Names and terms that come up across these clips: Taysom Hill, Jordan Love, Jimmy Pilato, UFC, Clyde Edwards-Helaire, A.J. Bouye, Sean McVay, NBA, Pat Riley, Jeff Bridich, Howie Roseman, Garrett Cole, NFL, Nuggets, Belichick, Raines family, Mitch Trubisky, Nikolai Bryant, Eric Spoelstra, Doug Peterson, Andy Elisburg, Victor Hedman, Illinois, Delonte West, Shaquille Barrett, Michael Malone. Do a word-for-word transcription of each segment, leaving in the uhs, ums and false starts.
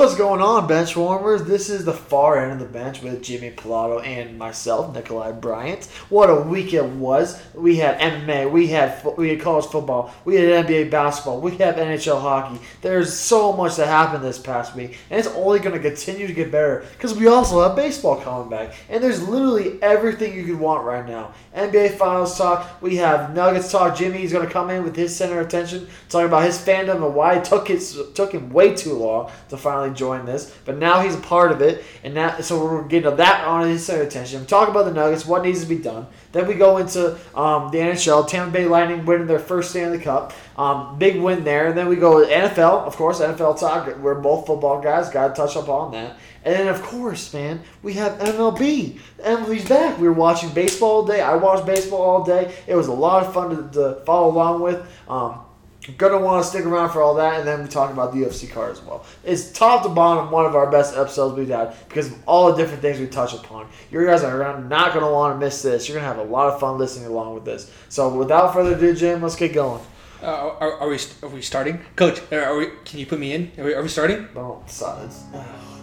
What's going on, bench warmers? This is the far end of the bench with Jimmy Pilato and myself, Nikolai Bryant. What a week it was. We had M M A, we had we had college football, we had N B A basketball, we had N H L hockey. There's so much that happened this past week, and it's only going to continue to get better because we also have baseball coming back. And there's literally everything you could want right now. N B A Finals talk, we have Nuggets talk. Jimmy's going to come in with his center of attention, talking about his fandom and why it took, his, took him way too long to finally join this, but now he's a part of it, and now so we're getting that on his attention. We talk about the Nuggets, what needs to be done. Then we go into um, the N H L. Tampa Bay Lightning winning their first Stanley Cup, um, big win there. And then we go to N F L, of course, N F L talk. We're both football guys, got to touch up on that. And then, of course, man, we have M L B. M L B's back. We were watching baseball all day. I watched baseball all day. It was a lot of fun to, to follow along with. Um, I'm going to want to stick around for all that, and then we talk about the U F C card as well. It's top to bottom one of our best episodes we've had because of all the different things we touch upon. You guys are not going to want to miss this. You're going to have a lot of fun listening along with this. So without further ado, Jim, let's get going. Uh, are, are we are we starting? Coach, are we, can you put me in? Are we, are we starting? Oh, silence.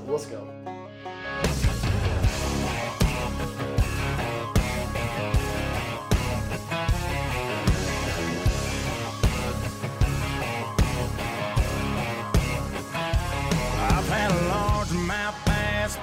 Let's go.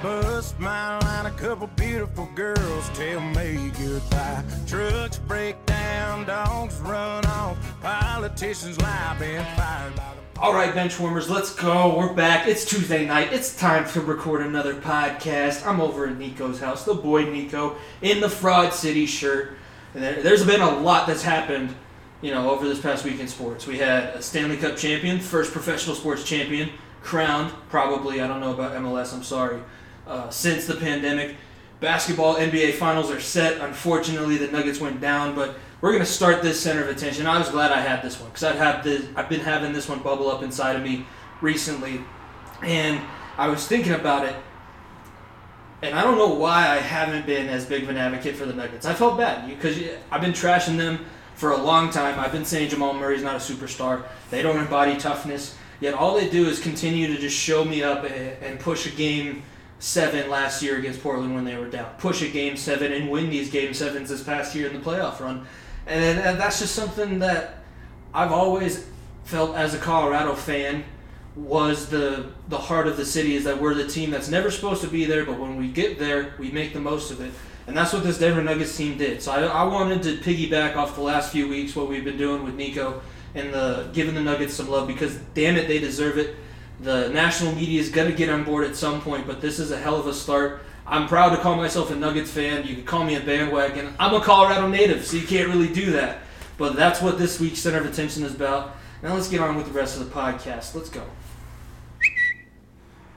Bust my line, a couple beautiful girls tell me goodbye. Trucks break down, dogs run off, politicians lie, being fired by the... All right, benchwarmers, let's go. We're back. It's Tuesday night. It's time to record another podcast. I'm over at Nico's house, the boy Nico, in the Fraud City shirt. And there, there's been a lot that's happened, you know, over this past week in sports. We had a Stanley Cup champion, first professional sports champion, crowned, probably. I don't know about M L S, I'm sorry. Uh, since the pandemic, basketball N B A finals are set. Unfortunately, the Nuggets went down, but we're going to start this center of attention. I was glad I had this one because I'd have this, I've been having this one bubble up inside of me recently, and I was thinking about it, and I don't know why I haven't been as big of an advocate for the Nuggets. I felt bad because I've been trashing them for a long time. I've been saying Jamal Murray's not a superstar. They don't embody toughness, yet all they do is continue to just show me up and push a game seven last year against Portland when they were down. Push a game seven and win these game sevens this past year in the playoff run. And that's just something that I've always felt as a Colorado fan was the the heart of the city, is that we're the team that's never supposed to be there, but when we get there, we make the most of it. And that's what this Denver Nuggets team did. So I, I wanted to piggyback off the last few weeks, what we've been doing with Nico, and the giving the Nuggets some love, because damn it, they deserve it. The national media is going to get on board at some point, but this is a hell of a start. I'm proud to call myself a Nuggets fan. You can call me a bandwagon. I'm a Colorado native, so you can't really do that. But that's what this week's center of attention is about. Now let's get on with the rest of the podcast. Let's go.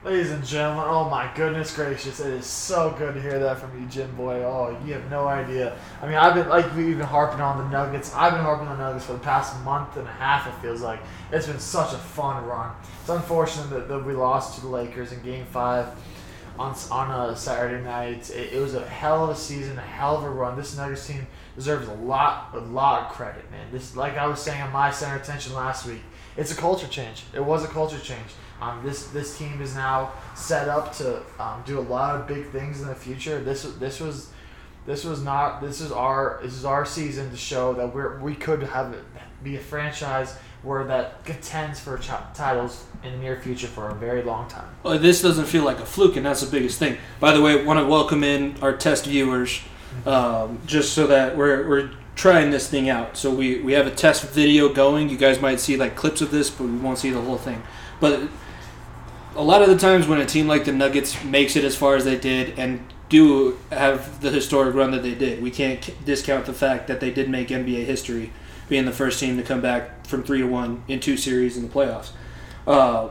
Ladies and gentlemen, oh my goodness gracious, it is so good to hear that from you, Jim Boy. Oh, you have no idea. I mean, I've been, like we've been harping on the Nuggets, I've been harping on the Nuggets for the past month and a half, it feels like. It's been such a fun run. It's unfortunate that, that we lost to the Lakers in Game five on on a Saturday night. It, it was a hell of a season, a hell of a run. This Nuggets team deserves a lot, a lot of credit, man. This, like I was saying on my center attention last week, it's a culture change. It was a culture change. Um, this this team is now set up to um, do a lot of big things in the future. This this was this was not this is our this is our season to show that we're we could have be a franchise where that contends for ch- titles in the near future for a very long time. Well, this doesn't feel like a fluke, and that's the biggest thing. By the way, I want to welcome in our test viewers, um, just so that we're we're trying this thing out. So we we have a test video going. You guys might see like clips of this, but we won't see the whole thing. But a lot of the times when a team like the Nuggets makes it as far as they did and do have the historic run that they did, we can't discount the fact that they did make N B A history, being the first team to come back from three to one in two series in the playoffs. Uh,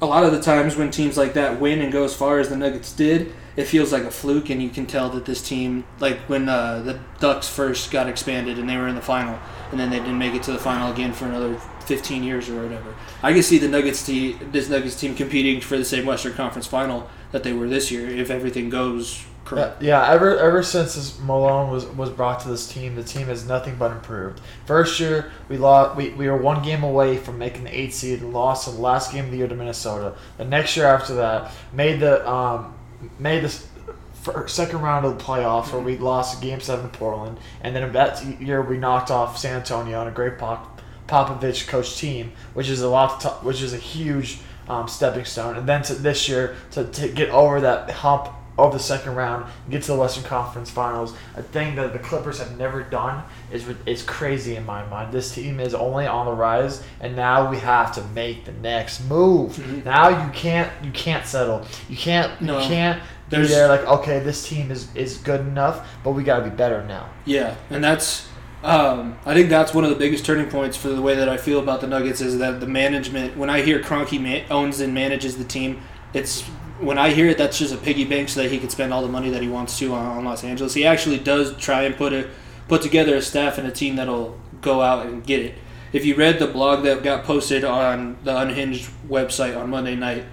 a lot of the times when teams like that win and go as far as the Nuggets did, it feels like a fluke, and you can tell that this team, like when uh, the Ducks first got expanded and they were in the final, and then they didn't make it to the final again for another fifteen years or whatever. I can see the Nuggets team, this Nuggets team competing for the same Western Conference final that they were this year if everything goes Correct. Yeah, yeah, ever ever since Malone was, was brought to this team, the team has nothing but improved. First year, we lost, we, we were one game away from making the eighth seed and lost the last game of the year to Minnesota. The next year after that, made the um made the first, second round of the playoffs mm-hmm. where we lost game seven to Portland. And then that year, we knocked off San Antonio on a great Pop, Popovich coach team, which is a lot, to, which is a huge um, stepping stone. And then to this year, to, to get over that hump of the second round, get to the Western Conference Finals, a thing that the Clippers have never done, is is crazy in my mind. This team is only on the rise, and now we have to make the next move. Mm-hmm. Now you can't you can't settle. You can't no, you can't be there like, okay, this team is, is good enough, but we got to be better now. Yeah, and that's um, I think that's one of the biggest turning points for the way that I feel about the Nuggets, is that the management. When I hear Kroenke man- owns and manages the team, it's when I hear it, that's just a piggy bank so that he can spend all the money that he wants to on, on Los Angeles. He actually does try and put a, put together a staff and a team that'll go out and get it. If you read the blog that got posted on the Unhinged website on Monday night,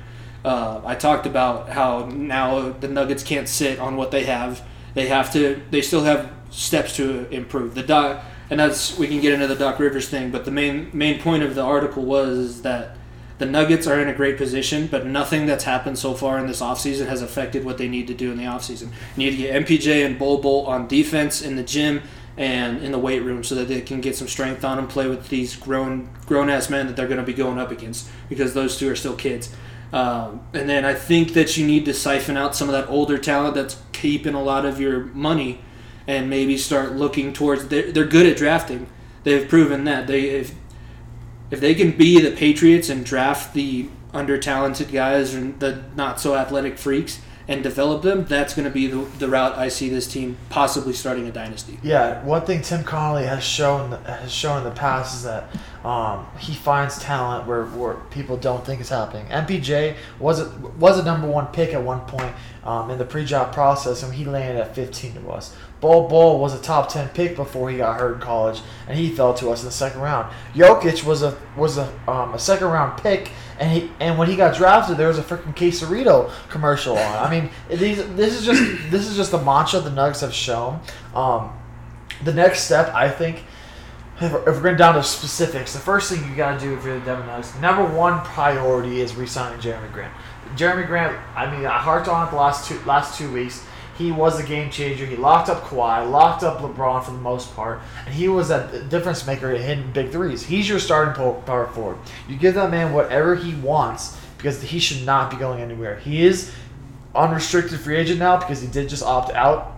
uh, I talked about how now the Nuggets can't sit on what they have. They have to. They still have steps to improve. The doc, and that's we can get into the Doc Rivers thing. But the main main point of the article was that the Nuggets are in a great position, but nothing that's happened so far in this offseason has affected what they need to do in the offseason. You need to get M P J and Bol Bol on defense in the gym and in the weight room so that they can get some strength on and play with these grown, grown-ass men that they're going to be going up against, because those two are still kids. Um, and then I think that you need to siphon out some of that older talent that's keeping a lot of your money and maybe start looking towards – they're good at drafting. They've proven that. They if, If they can be the Patriots and draft the under-talented guys and the not-so-athletic freaks and develop them, that's going to be the, the route I see this team possibly starting a dynasty. Yeah, one thing Tim Connelly has shown has shown in the past is that um, he finds talent where, where people don't think is happening. M P J was a, was a number one pick at one point um, in the pre-draft process, and he landed at fifteen to us. Bol Bol was a top ten pick before he got hurt in college, and he fell to us in the second round. Jokic was a was a um, a second round pick, and he and when he got drafted, there was a freaking Quesarito commercial on. I mean, these this is just this is just the mantra the Nuggets have shown. Um, the next step, I think, if we're going down to specifics, the first thing you got to do if you're the Denver Nuggets, number one priority is re-signing Jerami Grant. Jerami Grant, I mean, I harped on it the last two last two weeks. He was a game changer. He locked up Kawhi, locked up LeBron for the most part, and he was a difference maker at hitting big threes. He's your starting power forward. You give that man whatever he wants because he should not be going anywhere. He is unrestricted free agent now because he did just opt out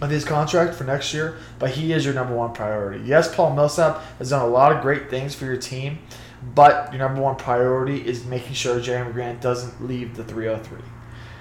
of his contract for next year, but he is your number one priority. Yes, Paul Millsap has done a lot of great things for your team, but your number one priority is making sure Jerami Grant doesn't leave the three oh three.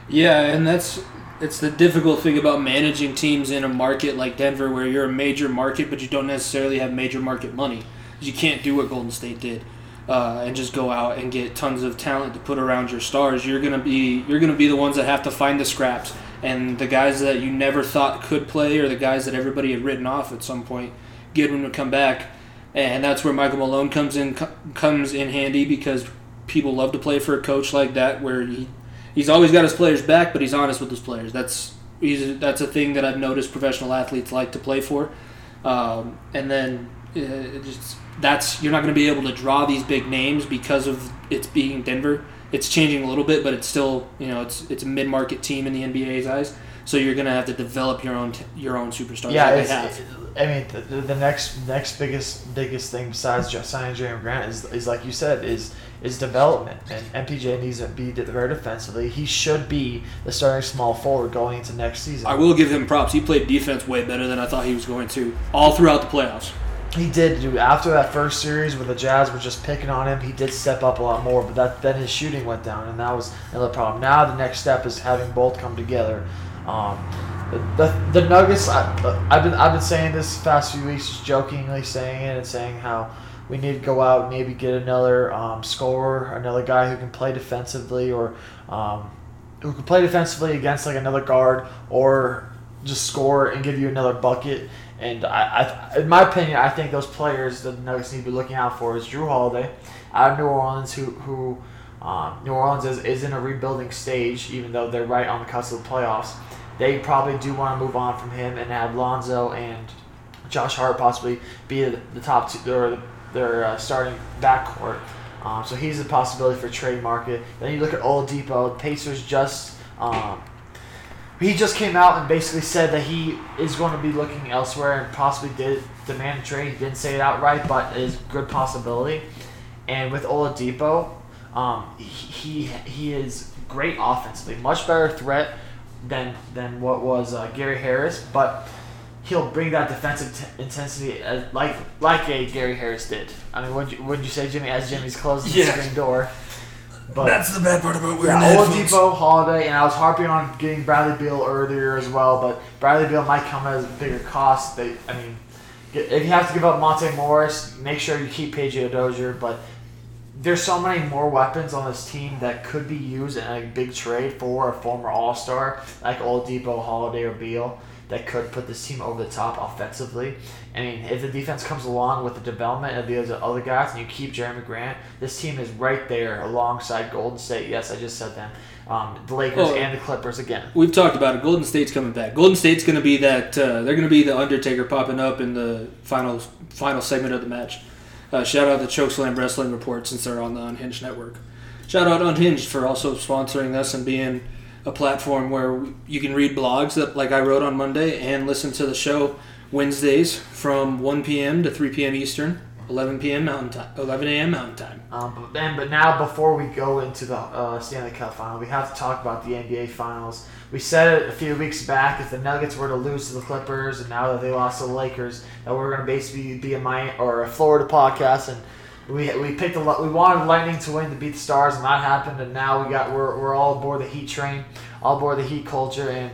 Yeah, and that's... It's the difficult thing about managing teams in a market like Denver, where you're a major market, but you don't necessarily have major market money. You can't do what Golden State did uh, and just go out and get tons of talent to put around your stars. You're gonna be you're gonna be the ones that have to find the scraps, and the guys that you never thought could play, or the guys that everybody had written off at some point, get them to come back, and that's where Michael Malone comes in comes in handy, because people love to play for a coach like that, where he. He's always got his players back, but he's honest with his players. That's he's, that's a thing that I've noticed professional athletes like to play for. Um, and then uh, just, that's you're not going to be able to draw these big names because of it's being Denver. It's changing a little bit, but it's still you know it's it's a mid-market team in the N B A's eyes. So you're going to have to develop your own t- your own superstars. Yeah, they have. I mean the, the next next biggest biggest thing besides just signing Jerami Grant is is like you said is. is development, and M P J needs to be very defensively. He should be the starting small forward going into next season. I will give him props. He played defense way better than I thought he was going to all throughout the playoffs. He did, dude. After that first series where the Jazz were just picking on him, he did step up a lot more, but that then his shooting went down, and that was another problem. Now the next step is having both come together. Um, the, the the Nuggets, I, I've been I've been saying this the past few weeks, just jokingly saying it and saying how we need to go out and maybe get another um, scorer, another guy who can play defensively, or um, who can play defensively against like another guard, or just score and give you another bucket. And I, I in my opinion, I think those players that the Nuggets need to be looking out for is Drew Holiday out of New Orleans, who who um, New Orleans is, is in a rebuilding stage, even though they're right on the cusp of the playoffs. they probably do want to move on from him and have Lonzo and Josh Hart possibly be the top two or their uh, starting backcourt. Um, so he's a possibility for trade market. Then you look at Oladipo. Pacers just um, he just came out and basically said that he is going to be looking elsewhere and possibly did demand a trade. He didn't say it outright, but it is a good possibility. And with Oladipo, um, he he is great offensively, much better threat than than what was uh, Gary Harris, but he'll bring that defensive t- intensity as, like like a Gary Harris did. I mean, wouldn't you, wouldn't you say, Jimmy, as Jimmy's closing yeah. the screen door? But that's the bad part about wearing yeah, headphones. Oladipo, Holiday, and I was harping on getting Bradley Beal earlier as well, but Bradley Beal might come at a bigger cost. They, I mean, if you have to give up Monte Morris, make sure you keep P J Dozier, but there's so many more weapons on this team that could be used in a big trade for a former All-Star like Oladipo, Holiday, or Beal that could put this team over the top offensively. I mean, if the defense comes along with the development of the other guys and you keep Jerami Grant, this team is right there alongside Golden State. Yes, I just said them. Um, the Lakers oh, and the Clippers again. We've talked about it. Golden State's coming back. Golden State's going to be that. Uh, they're going to be the Undertaker popping up in the final final segment of the match. Uh, shout out to Chokeslam Wrestling Report since they're on the Unhinged Network. Shout out Unhinged for also sponsoring us and being a platform where you can read blogs that, like I wrote on Monday, and listen to the show Wednesdays from one p.m. to three p.m. Eastern, eleven p.m. Mountain Time, eleven a.m. Mountain Time. Um, but, and, but now, before we go into the uh, Stanley Cup Final, we have to talk about the N B A Finals. We said it a few weeks back, if the Nuggets were to lose to the Clippers, and now that they lost to the Lakers, that we're going to basically be a Miami or a Florida podcast, and We we picked a lot. We wanted Lightning to win to beat the Stars, and that happened. And now we got we're we're all aboard the Heat train, all aboard the Heat culture. And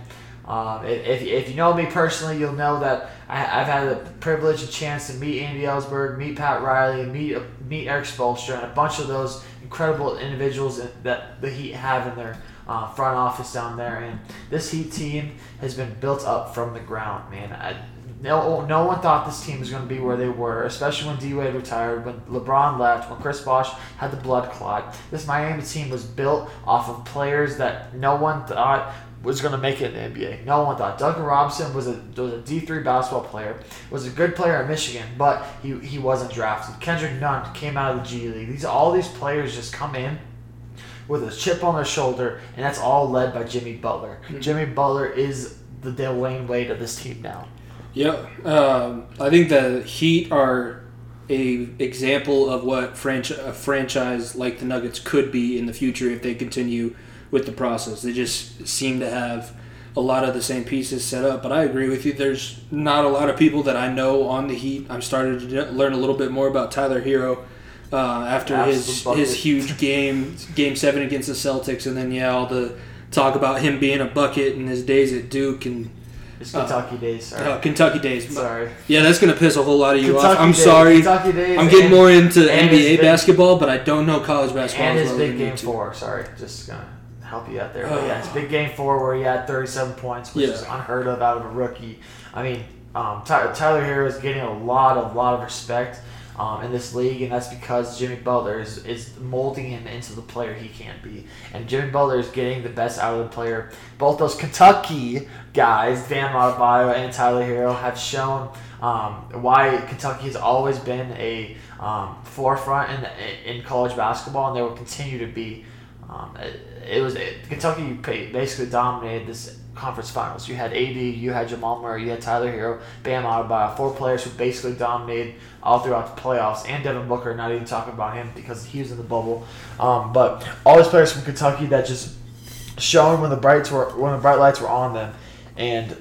um, if if you know me personally, you'll know that I, I've had the privilege and chance to meet Andy Elisburg, meet Pat Riley, meet meet Eric Spoelstra, and a bunch of those incredible individuals that, that the Heat have in their uh, front office down there. And this Heat team has been built up from the ground, man. I, No, no one thought this team was going to be where they were, especially when D-Wade retired, when LeBron left, when Chris Bosh had the blood clot. This Miami team was built off of players that no one thought was going to make it in the N B A. No one thought. Duncan Robinson was a was a D three basketball player, was a good player at Michigan, but he, he wasn't drafted. Kendrick Nunn came out of the G League. These all these players just come in with a chip on their shoulder, and that's all led by Jimmy Butler. Mm-hmm. Jimmy Butler is the Dwyane Wade of this team now. Yep. Um, I think the Heat are a example of what franchi- a franchise like the Nuggets could be in the future if they continue with the process. They just seem to have a lot of the same pieces set up. But I agree with you. There's not a lot of people that I know on the Heat. I'm starting to learn a little bit more about Tyler Herro uh, after his, his huge game, game seven against the Celtics. And then, yeah, all the talk about him being a bucket and his days at Duke and It's Kentucky uh, days. Sorry. Uh, Kentucky days. Sorry. Yeah, that's going to piss a whole lot of you Kentucky off. I'm days. sorry. Kentucky days. I'm getting and, more into N B A big, basketball, but I don't know college basketball. And it's big game four. Sorry. Just going to help you out there. But uh, yeah, it's big game four where he had thirty-seven points, which yeah. is unheard of out of a rookie. I mean, um, Tyler, Tyler Herro is getting a lot, a lot of respect um, in this league, and that's because Jimmy Butler is, is molding him into the player he can be. And Jimmy Butler is getting the best out of the player. Both those Kentucky guys, Bam Adebayo and Tyler Herro, have shown um, why Kentucky has always been a um, forefront in, in college basketball, and they will continue to be. Um, it, it was it, Kentucky basically dominated this conference finals. You had A D, you had Jamal Murray, you had Tyler Herro, Bam Adebayo, four players who basically dominated all throughout the playoffs, and Devin Booker, not even talking about him because he was in the bubble. Um, but all these players from Kentucky that just shone when the brights were when the bright lights were on them. And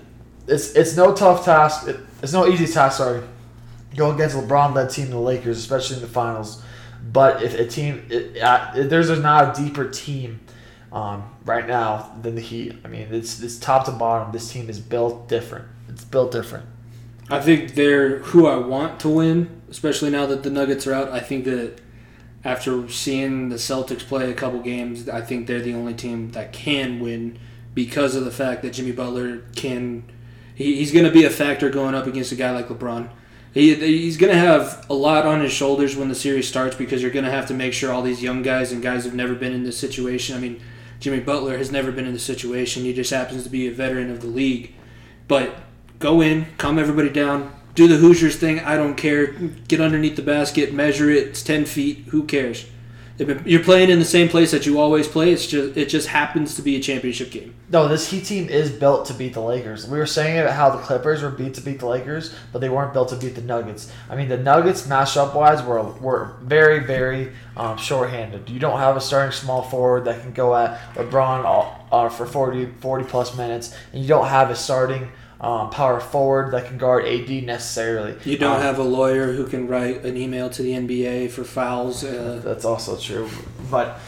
it's it's no tough task. It, it's no easy task, sorry, going against a LeBron-led team in the Lakers, especially in the finals. But if a team, it, it, there's not a deeper team um, right now than the Heat. I mean, it's it's top to bottom. This team is built different. It's built different. I think they're who I want to win, especially now that the Nuggets are out. I think that after seeing the Celtics play a couple games, I think they're the only team that can win, because of the fact that Jimmy Butler can he, – he's going to be a factor going up against a guy like LeBron. He, he's going to have a lot on his shoulders when the series starts, because you're going to have to make sure all these young guys and guys who've never been in this situation – I mean, Jimmy Butler has never been in this situation. He just happens to be a veteran of the league. But go in, calm everybody down, do the Hoosiers thing. I don't care. Get underneath the basket, measure it. It's ten feet. Who cares? You're playing in the same place that you always play. It's just it just happens to be a championship game. No, this Heat team is built to beat the Lakers. We were saying about how the Clippers were beat to beat the Lakers, but they weren't built to beat the Nuggets. I mean, the Nuggets matchup-wise were were very, very um, shorthanded. You don't have a starting small forward that can go at LeBron uh, for forty, forty-plus minutes, and you don't have a starting Um, power forward that can guard A D necessarily. You don't um, have a lawyer who can write an email to the N B A for fouls. Uh, that's also true, but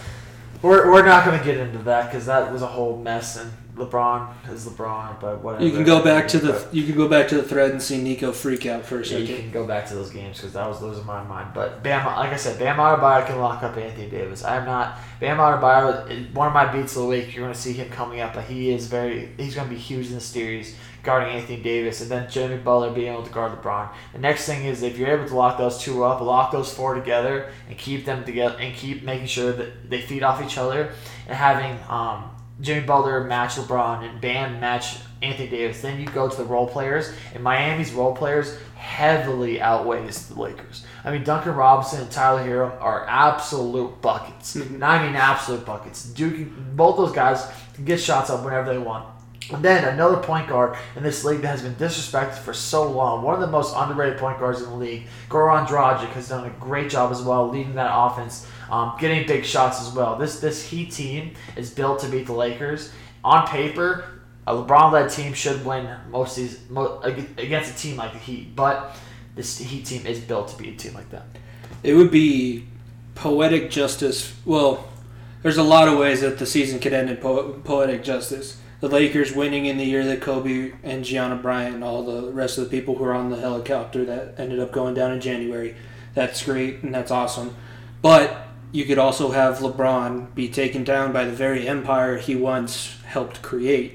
we're we're not going to get into that because that was a whole mess. And LeBron is LeBron, but whatever. You can go back to the you can go back to the thread and see Nico freak out for a second. Yeah, you can go back to those games because that was losing my mind. But Bam, like I said, Bam Adebayo can lock up Anthony Davis. I'm not Bam Adebayo. One of my beats of the week, you're going to see him coming up, but he is very he's going to be huge in the series, guarding Anthony Davis, and then Jimmy Butler being able to guard LeBron. The next thing is if you're able to lock those two up, lock those four together, and keep them together, and keep making sure that they feed off each other, and having um, Jimmy Butler match LeBron and Bam match Anthony Davis. Then you go to the role players, and Miami's role players heavily outweighs the Lakers. I mean, Duncan Robinson and Tyler Herro are absolute buckets. And I mean absolute buckets. Duke, both those guys can get shots up whenever they want. And then another point guard in this league that has been disrespected for so long, one of the most underrated point guards in the league, Goran Dragic, has done a great job as well leading that offense, um, getting big shots as well. This this Heat team is built to beat the Lakers. On paper, a LeBron-led team should win most of these against a team like the Heat, but this Heat team is built to beat a team like that. It would be poetic justice. Well, there's a lot of ways that the season could end in po- poetic justice. The Lakers winning in the year that Kobe and Gianna Bryant and all the rest of the people who were on the helicopter that ended up going down in January. That's great and that's awesome. But you could also have LeBron be taken down by the very empire he once helped create.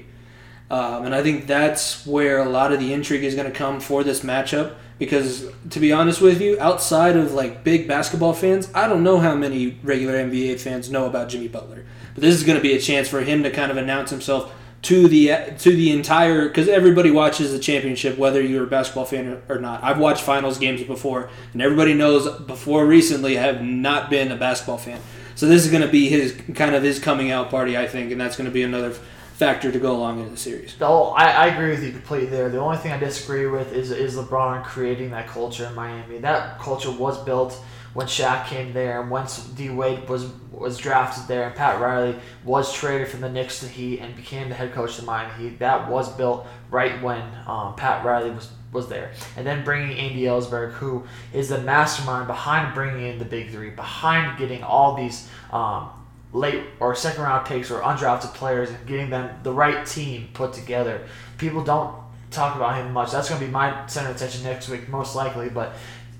Um, and I think that's where a lot of the intrigue is going to come for this matchup. Because to be honest with you, outside of like big basketball fans, I don't know how many regular N B A fans know about Jimmy Butler. But this is going to be a chance for him to kind of announce himself to the to the entire, because everybody watches the championship, whether you're a basketball fan or not. I've watched finals games before, and everybody knows before recently I have not been a basketball fan. So this is going to be his kind of his coming out party, I think, and that's going to be another factor to go along in the series. Oh, I, I agree with you completely there. The only thing I disagree with is is LeBron creating that culture in Miami. That culture was built when Shaq came there, and once D. Wade was was drafted there, and Pat Riley was traded from the Knicks to Heat and became the head coach of Miami Heat. That was built right when um, Pat Riley was, was there. And then bringing Andy Elisburg, who is the mastermind behind bringing in the Big Three, behind getting all these um, late or second-round picks or undrafted players and getting them the right team put together. People don't talk about him much. That's going to be my center of attention next week, most likely, but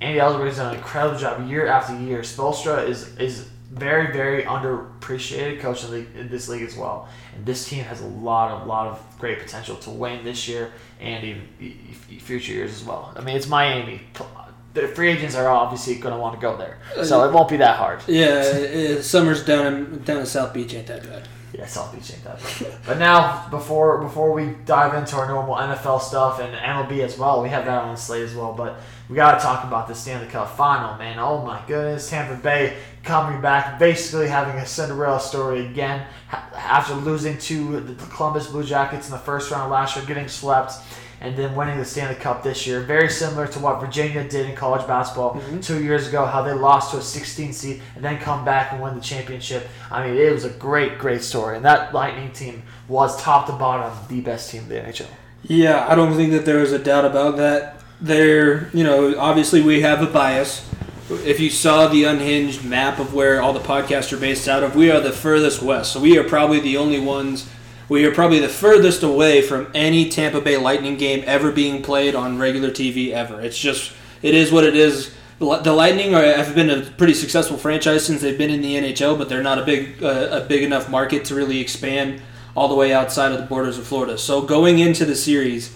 Andy Elisburg has done an incredible job year after year. Spoelstra is is very, very underappreciated coach in, the, in this league as well. And this team has a lot of lot of great potential to win this year and even future years as well. I mean, it's Miami. The free agents are obviously going to want to go there, so it won't be that hard. Yeah, summer's down in, down in South Beach ain't that bad. Yeah, South Beach ain't that bad. But now, before before we dive into our normal N F L stuff and M L B as well, we have that on the slate as well, but we got to talk about the Stanley Cup Final, man. Oh, my goodness. Tampa Bay coming back, basically having a Cinderella story again after losing to the Columbus Blue Jackets in the first round last year, getting swept, and then winning the Stanley Cup this year. Very similar to what Virginia did in college basketball mm-hmm. two years ago, how they lost to a sixteen seed and then come back and win the championship. I mean, it was a great, great story. And that Lightning team was top to bottom the best team in the N H L. Yeah, I don't think that there was a doubt about that. There, you know, obviously we have a bias. If you saw the Unhinged map of where all the podcasts are based out of, we are the furthest west. So we are probably the only ones, we are probably the furthest away from any Tampa Bay Lightning game ever being played on regular T V ever. It's just, it is what it is. The Lightning are, have been a pretty successful franchise since they've been in the N H L, but they're not a big, uh, a big enough market to really expand all the way outside of the borders of Florida. So going into the series,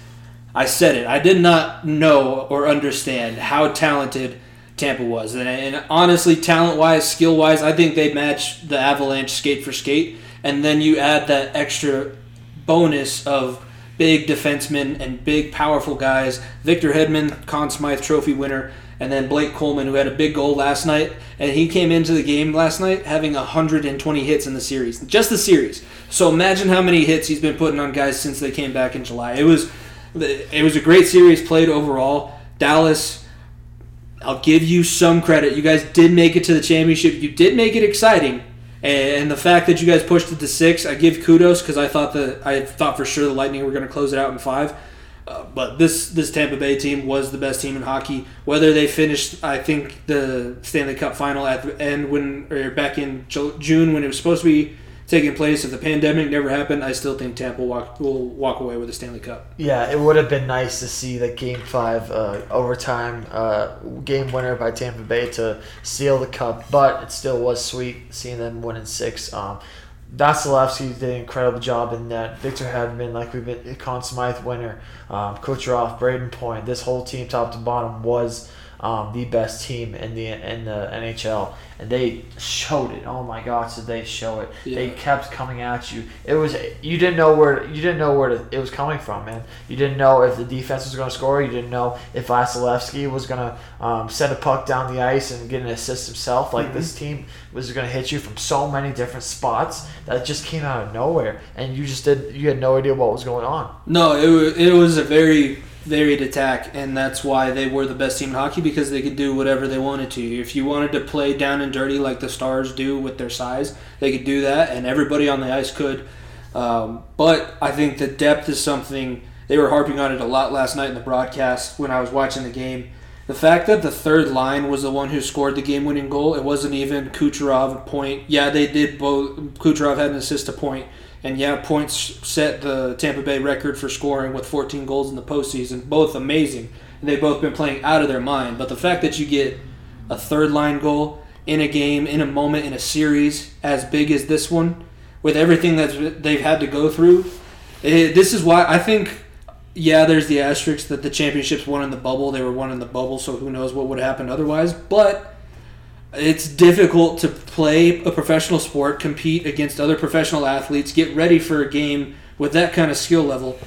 I said it. I did not know or understand how talented Tampa was. And, and honestly, talent-wise, skill-wise, I think they matched the Avalanche skate for skate. and then you add that extra bonus of big defensemen and big powerful guys. Victor Hedman, Conn Smythe Trophy winner, and then Blake Coleman, who had a big goal last night, and he came into the game last night having one hundred twenty hits in the series, just the series. So imagine how many hits he's been putting on guys since they came back in July. It was it was a great series played overall. Dallas, I'll give you some credit. You guys did make it to the championship. You did make it exciting. And the fact that you guys pushed it to six, I give kudos, because I thought the I thought for sure the Lightning were going to close it out in five. Uh, but this this Tampa Bay team was the best team in hockey. Whether they finished, I think, the Stanley Cup final at the end when or back in June when it was supposed to be taking place, if the pandemic never happened, I still think Tampa walk, will walk away with the Stanley Cup. Yeah, it would have been nice to see the Game Five uh, overtime uh, game winner by Tampa Bay to seal the cup, but it still was sweet seeing them win in six. Um, Vasilevskiy did an incredible job in that. Victor Hedman, like we've been, Conn Smythe winner, um, Kucherov, Braden Point. This whole team, top to bottom, was um, the best team in the in the N H L, and they showed it. Oh my gosh, did they show it? Yeah. They kept coming at you. It was you didn't know where you didn't know where to, it was coming from, man. You didn't know if the defense was going to score. You didn't know if Vasilevskiy was going to um, set a puck down the ice and get an assist himself. Like mm-hmm. This team was going to hit you from so many different spots that just came out of nowhere, and you just did you had no idea what was going on. No, it was, it was a very varied attack, and that's why they were the best team in hockey, because they could do whatever they wanted to. If you wanted to play down and dirty like the Stars do with their size, they could do that, and everybody on the ice could. Um, but I think the depth is something they were harping on it a lot last night in the broadcast when I was watching the game. The fact that the third line was the one who scored the game-winning goal, it wasn't even Kucherov, Point. Yeah, they did both. Kucherov had an assist to Point. And yeah, Points set the Tampa Bay record for scoring with fourteen goals in the postseason. Both amazing. And they've both been playing out of their mind. But the fact that you get a third-line goal in a game, in a moment, in a series as big as this one, with everything that they've had to go through, it, this is why I think, yeah, there's the asterisk that the championships won in the bubble. They were won in the bubble, so who knows what would have happened otherwise. But it's difficult to play a professional sport, compete against other professional athletes, get ready for a game with that kind of skill level,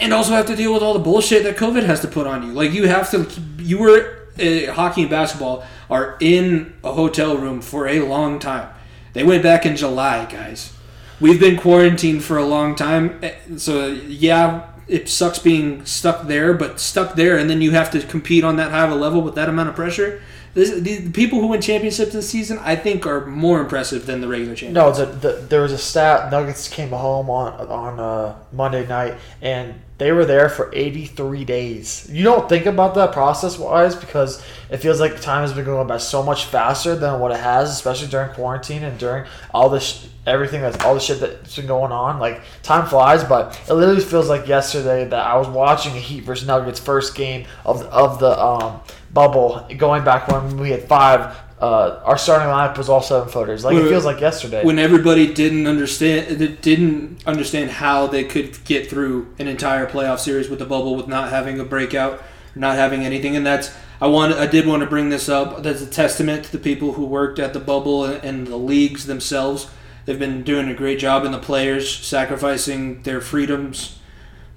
and also have to deal with all the bullshit that COVID has to put on you. Like, you have to, you were, uh, hockey and basketball are in a hotel room for a long time. They went back in July, guys. We've been quarantined for a long time, so yeah, it sucks being stuck there, but stuck there, and then you have to compete on that high of a level with that amount of pressure. This, the people who win championships this season, I think, are more impressive than the regular champions. No, the, the, there was a stat. Nuggets came home on on uh, Monday night, and they were there for eighty-three days. You don't think about that process-wise, because it feels like time has been going by so much faster than what it has, especially during quarantine and during all this sh- everything that's all the shit that's been going on. Like, time flies, but it literally feels like yesterday that I was watching a Heat versus Nuggets first game of the, of the um. bubble, going back when we had five, uh, our starting lineup was all seven footers. Like, it feels like yesterday when everybody didn't understand didn't understand how they could get through an entire playoff series with the bubble, with not having a breakout, not having anything. And that's I want I did want to bring this up. That's a testament to the people who worked at the bubble and the leagues themselves. They've been doing a great job, and the players sacrificing their freedoms.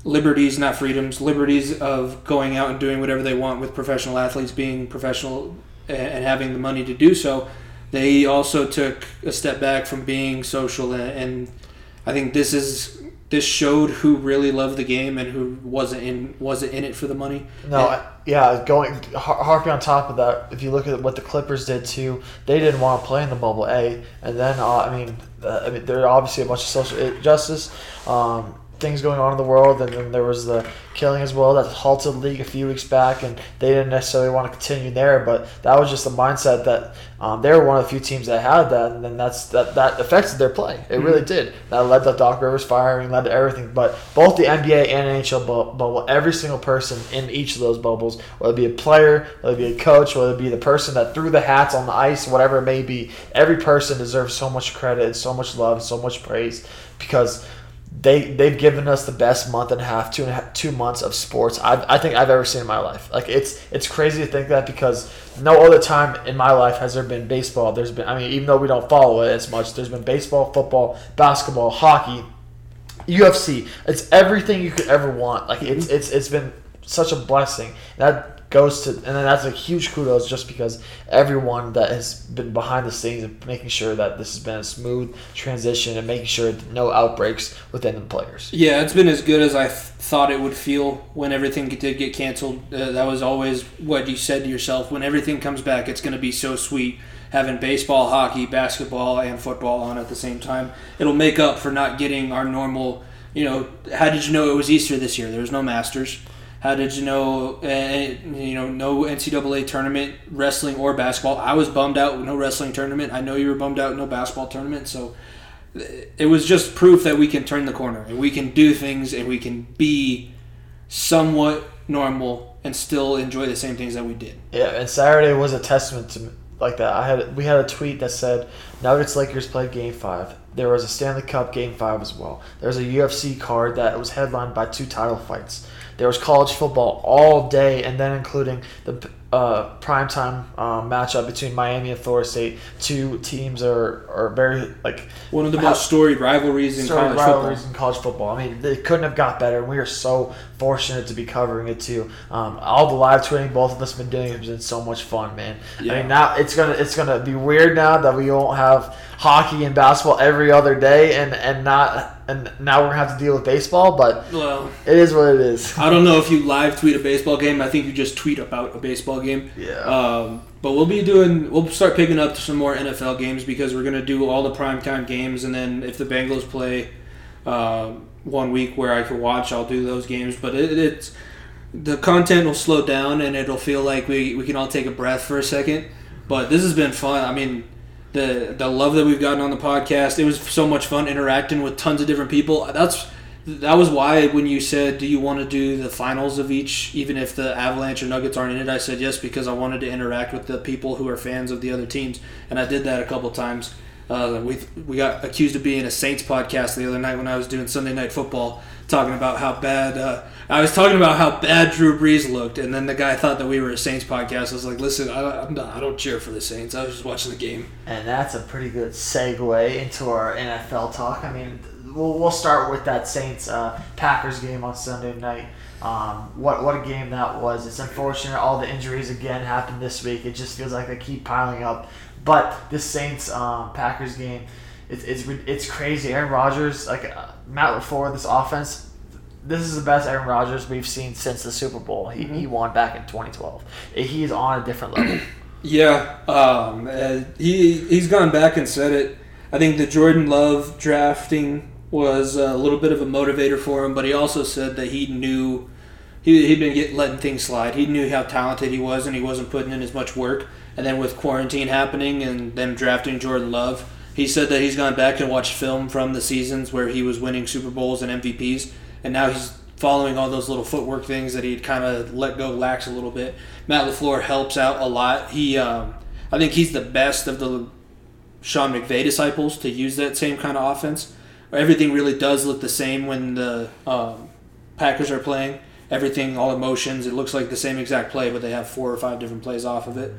Liberties, not freedoms, liberties of going out and doing whatever they want with professional athletes, being professional and having the money to do so. They also took a step back from being social, and I think this is this showed who really loved the game and who wasn't in wasn't in it for the money. No, and, yeah, going harping on top of that, if you look at what the Clippers did too, they didn't want to play in the bubble, A, and then uh, I mean, uh, I mean, there are obviously a bunch of social justice. Um, things going on in the world, and then there was the killing as well that halted the league a few weeks back, and they didn't necessarily want to continue there, but that was just the mindset that um, they were one of the few teams that had that, and then that's that that affected their play. It mm-hmm. really did. That led to Doc Rivers firing, led to everything, but both the N B A and N H L bubble, every single person in each of those bubbles, whether it be a player, whether it be a coach, whether it be the person that threw the hats on the ice, whatever it may be, every person deserves so much credit, so much love, so much praise, because they they've given us the best month and a half, two and a half, two months of sports I've, I think I've ever seen in my life. Like it's it's crazy to think that, because no other time in my life has there been baseball. There's been, I mean, even though we don't follow it as much, there's been baseball, football, basketball, hockey, U F C. It's everything you could ever want. Like it's it's it's been such a blessing. That goes to, and then that's a huge kudos, just because everyone that has been behind the scenes and making sure that this has been a smooth transition and making sure no outbreaks within the players. Yeah, it's been as good as I th- thought it would feel when everything did get canceled. Uh, that was always what you said to yourself. When everything comes back, it's going to be so sweet having baseball, hockey, basketball, and football on at the same time. It'll make up for not getting our normal, you know, how did you know it was Easter this year? There was no Masters. How did you know, uh, you know, no N C double A tournament, wrestling or basketball? I was bummed out with no wrestling tournament. I know you were bummed out with no basketball tournament. So it was just proof that we can turn the corner and we can do things and we can be somewhat normal and still enjoy the same things that we did. Yeah, and Saturday was a testament to like that. I had we had a tweet that said, Nuggets Lakers played Game five. There was a Stanley Cup Game five as well. There was a U F C card that was headlined by two title fights. There was college football all day, and then including the uh, primetime um, matchup between Miami and Florida State. Two teams are, are very like one of the most storied rivalries in college football. rivalries in college football. I mean, they couldn't have got better, and we are so fortunate to be covering it too. Um, all the live tweeting both of us have been doing has been so much fun, man. Yeah. I mean, now it's gonna it's gonna be weird now that we won't have hockey and basketball every other day, and and not. And now we're going to have to deal with baseball, but well, it is what it is. I don't know if you live tweet a baseball game. I think you just tweet about a baseball game. Yeah. Um, but we'll be doing – we'll start picking up some more N F L games, because we're going to do all the primetime games. And then if the Bengals play uh, one week where I can watch, I'll do those games. But it, it's the content will slow down, and it'll feel like we, we can all take a breath for a second. But this has been fun. I mean – The the love that we've gotten on the podcast, it was so much fun interacting with tons of different people. That's that was why when you said, do you want to do the finals of each, even if the Avalanche or Nuggets aren't in it, I said yes, because I wanted to interact with the people who are fans of the other teams, and I did that a couple times. Uh, we we got accused of being a Saints podcast the other night when I was doing Sunday Night Football, talking about how bad uh, I was talking about how bad Drew Brees looked, and then the guy thought that we were a Saints podcast. I was like, listen, I, I'm not, I don't cheer for the Saints. I was just watching the game. And that's a pretty good segue into our N F L talk. I mean, we'll we'll start with that Saints uh, Packers game on Sunday night. Um, what what a game that was! It's unfortunate all the injuries again happened this week. It just feels like they keep piling up. But this Saints um, Packers game, it, it's it's crazy. Aaron Rodgers, like uh, Matt LaFleur, this offense. This is the best Aaron Rodgers we've seen since the Super Bowl. He mm-hmm. he won back in twenty twelve. He's on a different level. Yeah, um, uh, he he's gone back and said it. I think the Jordan Love drafting was a little bit of a motivator for him, but he also said that he knew he he'd been get, letting things slide. He knew how talented he was, and he wasn't putting in as much work. And then with quarantine happening and them drafting Jordan Love, he said that he's gone back and watched film from the seasons where he was winning Super Bowls and M V Ps, and now he's following all those little footwork things that he'd kind of let go lax a little bit. Matt LaFleur helps out a lot. He, um, I think he's the best of the Sean McVay disciples to use that same kind of offense. Everything really does look the same when the um, Packers are playing. Everything, all emotions, it looks like the same exact play, but they have four or five different plays off of it.